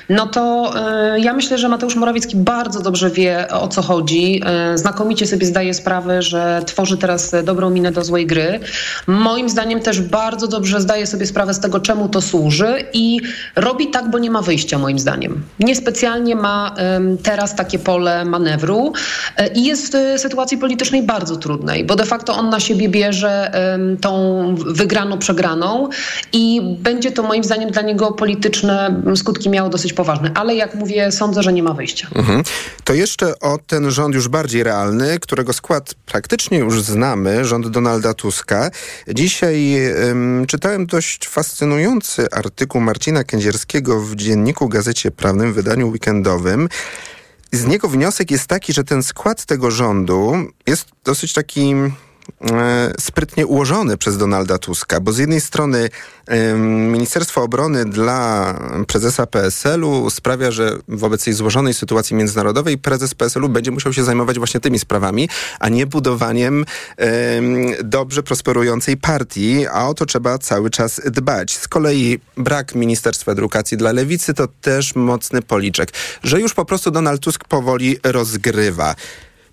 no to ja myślę, że Mateusz Morawiecki bardzo dobrze wie, o co chodzi. Znakomicie sobie zdaje sprawę, że tworzy teraz dobrą minę do złej gry. Moim zdaniem też bardzo dobrze zdaje sobie sprawę z tego, czemu to służy i robi tak, bo nie ma wyjścia moim zdaniem. Niespecjalnie ma um, teraz takie pole manewru e, i jest w e, sytuacji politycznej bardzo trudnej, bo de facto on na siebie bierze um, tą wygraną, przegraną i będzie to moim zdaniem dla niego polityczne skutki miało dosyć poważne. Ale jak mówię, sądzę, że nie ma wyjścia. Mhm. To jeszcze o ten rząd już bardziej realny, którego skład praktycznie już znamy, rząd Donalda Tuska. Dzisiaj um, czytałem dość fascynujący artykuł Marcina Kędzierskiego w dzienniku Gazecie Prawnym w wydaniu weekendowym. Z niego wniosek jest taki, że ten skład tego rządu jest dosyć taki e, sprytnie ułożony przez Donalda Tuska, bo z jednej strony e, Ministerstwo Obrony dla prezesa P S L u sprawia, że wobec tej złożonej sytuacji międzynarodowej prezes P S L u będzie musiał się zajmować właśnie tymi sprawami, a nie budowaniem e, dobrze prosperującej partii, a o to trzeba cały czas dbać. Z kolei brak Ministerstwa Edukacji dla Lewicy to też mocny policzek, że już po prostu Donald Tusk powoli rozgrywa.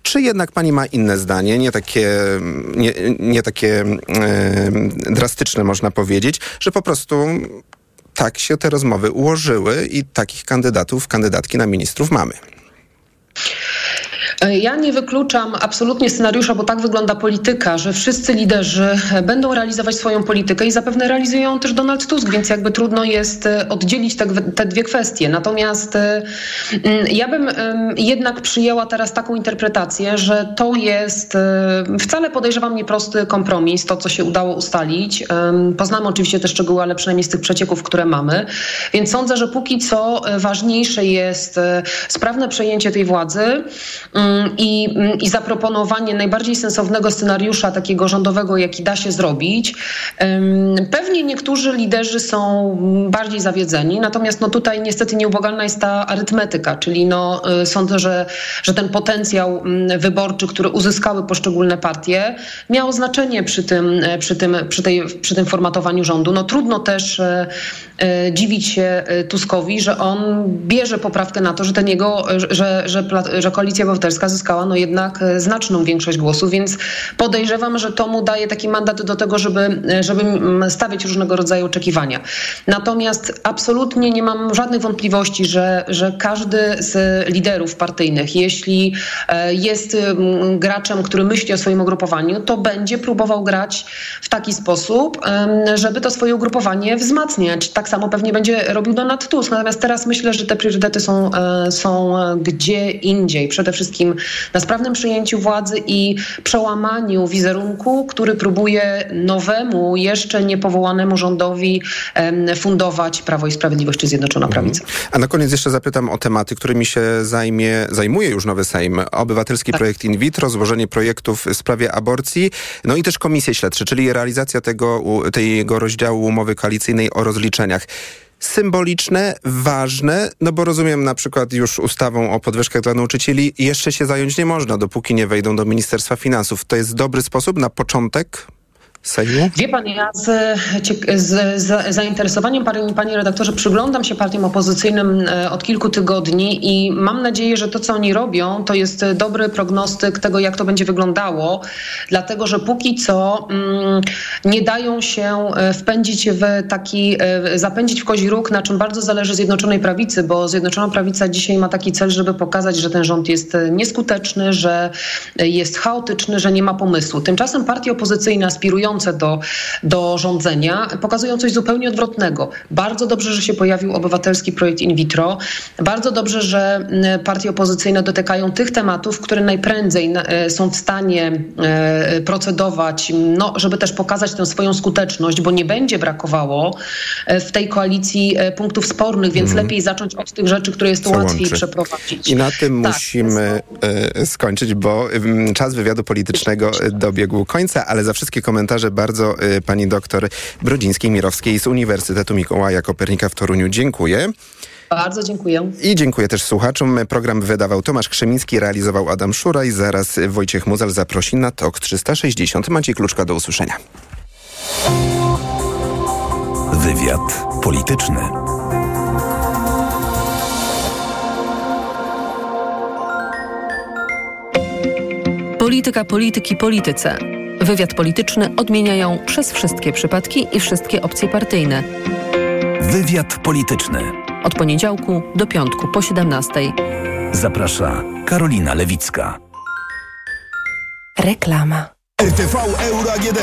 Czy jednak pani ma inne zdanie, nie takie, nie, nie takie yy, drastyczne można powiedzieć, że po prostu tak się te rozmowy ułożyły i takich kandydatów, kandydatki na ministrów mamy? Ja nie wykluczam absolutnie scenariusza, bo tak wygląda polityka, że wszyscy liderzy będą realizować swoją politykę i zapewne realizują też Donald Tusk, więc jakby trudno jest oddzielić te, te dwie kwestie. Natomiast ja bym jednak przyjęła teraz taką interpretację, że to jest wcale, podejrzewam, nieprosty kompromis, to co się udało ustalić. Poznamy oczywiście te szczegóły, ale przynajmniej z tych przecieków, które mamy. Więc sądzę, że póki co ważniejsze jest sprawne przejęcie tej władzy I, i zaproponowanie najbardziej sensownego scenariusza takiego rządowego, jaki da się zrobić. Pewnie niektórzy liderzy są bardziej zawiedzeni, natomiast no tutaj niestety nieubogalna jest ta arytmetyka, czyli no, sądzę, że, że ten potencjał wyborczy, który uzyskały poszczególne partie, miało znaczenie przy tym, przy tym, przy tej, przy tym formatowaniu rządu. No, trudno też dziwić się Tuskowi, że on bierze poprawkę na to, że, ten jego, że, że, że Koalicja Obywatelska zyskała no jednak znaczną większość głosów, więc podejrzewam, że to mu daje taki mandat do tego, żeby, żeby stawiać różnego rodzaju oczekiwania. Natomiast absolutnie nie mam żadnych wątpliwości, że, że każdy z liderów partyjnych, jeśli jest graczem, który myśli o swoim ugrupowaniu, to będzie próbował grać w taki sposób, żeby to swoje ugrupowanie wzmacniać. Tak samo pewnie będzie robił Donald Tusk. Natomiast teraz myślę, że te priorytety są, są gdzie indziej. Przede wszystkim na sprawnym przyjęciu władzy i przełamaniu wizerunku, który próbuje nowemu, jeszcze niepowołanemu rządowi em, fundować Prawo i Sprawiedliwość czy Zjednoczona Prawica. A na koniec jeszcze zapytam o tematy, którymi się zajmie, zajmuje już nowy Sejm. Obywatelski tak. projekt in vitro, złożenie projektów w sprawie aborcji, no i też komisje śledcze, czyli realizacja tego, tego rozdziału umowy koalicyjnej o rozliczeniach. Symboliczne, ważne, no bo rozumiem na przykład już ustawą o podwyżkach dla nauczycieli jeszcze się zająć nie można, dopóki nie wejdą do Ministerstwa Finansów. To jest dobry sposób na początek Sejmu? Wie pan, ja z, z, z zainteresowaniem pani, panie redaktorze przyglądam się partiom opozycyjnym od kilku tygodni i mam nadzieję, że to, co oni robią, to jest dobry prognostyk tego, jak to będzie wyglądało, dlatego, że póki co mm, nie dają się wpędzić w taki, zapędzić w kozi róg, na czym bardzo zależy Zjednoczonej Prawicy, bo Zjednoczona Prawica dzisiaj ma taki cel, żeby pokazać, że ten rząd jest nieskuteczny, że jest chaotyczny, że nie ma pomysłu. Tymczasem partie opozycyjne aspirują wiodące do, do rządzenia, pokazują coś zupełnie odwrotnego. Bardzo dobrze, że się pojawił obywatelski projekt in vitro. Bardzo dobrze, że partie opozycyjne dotykają tych tematów, które najprędzej są w stanie procedować, no, żeby też pokazać tę swoją skuteczność, bo nie będzie brakowało w tej koalicji punktów spornych, więc mm. lepiej zacząć od tych rzeczy, które jest to łatwiej łączy. przeprowadzić. I na tym tak, musimy to... skończyć, bo czas wywiadu politycznego dobiegł końca, ale za wszystkie komentarze bardzo pani doktor Brodzińskiej-Mirowskiej z Uniwersytetu Mikołaja Kopernika w Toruniu dziękuję. Bardzo dziękuję. I dziękuję też słuchaczom. Program wydawał Tomasz Krzemiński, realizował Adam Szuraj. Zaraz Wojciech Muzal zaprosi na TOK trzysta sześćdziesiąt. Maciej Kluczka, do usłyszenia. Wywiad polityczny. Polityka, polityki, polityce. Wywiad polityczny odmieniają przez wszystkie przypadki i wszystkie opcje partyjne. Wywiad polityczny. Od poniedziałku do piątku po siedemnastej. Zaprasza Karolina Lewicka. Reklama. R T V Euro A G D.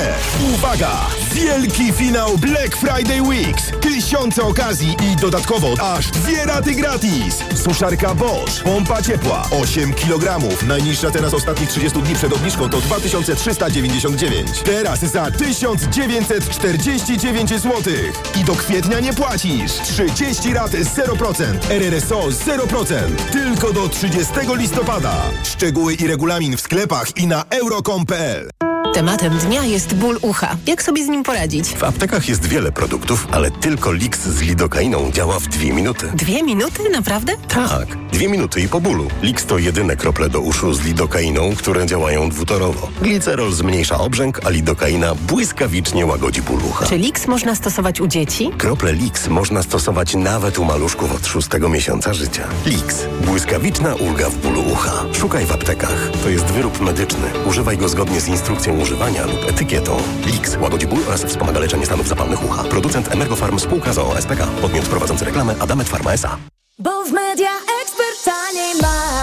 Uwaga! Wielki finał Black Friday Weeks. Tysiące okazji i dodatkowo aż dwie raty gratis. Suszarka Bosch, pompa ciepła osiem kilogramów. Najniższa teraz ostatnich trzydziestu dni przed obniżką to dwa tysiące trzysta dziewięćdziesiąt dziewięć. Teraz za tysiąc dziewięćset czterdzieści dziewięć złotych. I do kwietnia nie płacisz. trzydzieści rat zero procent. R R S O zero procent. Tylko do trzydziestego listopada. Szczegóły i regulamin w sklepach i na euro kropka com kropka p l. Tematem dnia jest ból ucha. Jak sobie z nim poradzić? W aptekach jest wiele produktów, ale tylko Lix z lidokainą działa w dwie minuty. Dwie minuty? Naprawdę? Tak. Dwie minuty i po bólu. Lix to jedyne krople do uszu z lidokainą, które działają dwutorowo. Glicerol zmniejsza obrzęk, a lidokaina błyskawicznie łagodzi ból ucha. Czy Lix można stosować u dzieci? Krople Lix można stosować nawet u maluszków od szóstego miesiąca życia. Lix. Błyskawiczna ulga w bólu ucha. Szukaj w aptekach. To jest wyrób medyczny. Używaj go zgodnie z instrukcją używania lub etykietą. Lix łagodzi ból oraz wspomaga leczenie stanów zapalnych ucha. Producent Emergofarm spółka z o o S P K. Podmiot prowadzący reklamę Adamet Pharma S A. Bo w Media Expert taniej ma.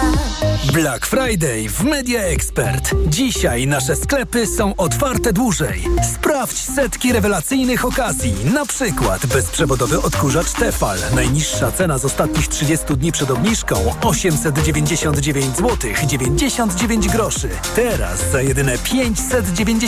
Black Friday w Media Expert. Dzisiaj nasze sklepy są otwarte dłużej. Sprawdź setki rewelacyjnych okazji. Na przykład bezprzewodowy odkurzacz Tefal. Najniższa cena z ostatnich trzydziestu dni przed obniżką osiemset dziewięćdziesiąt dziewięć złotych dziewięćdziesiąt dziewięć groszy. Teraz za jedyne pięćset dziewięćdziesiąt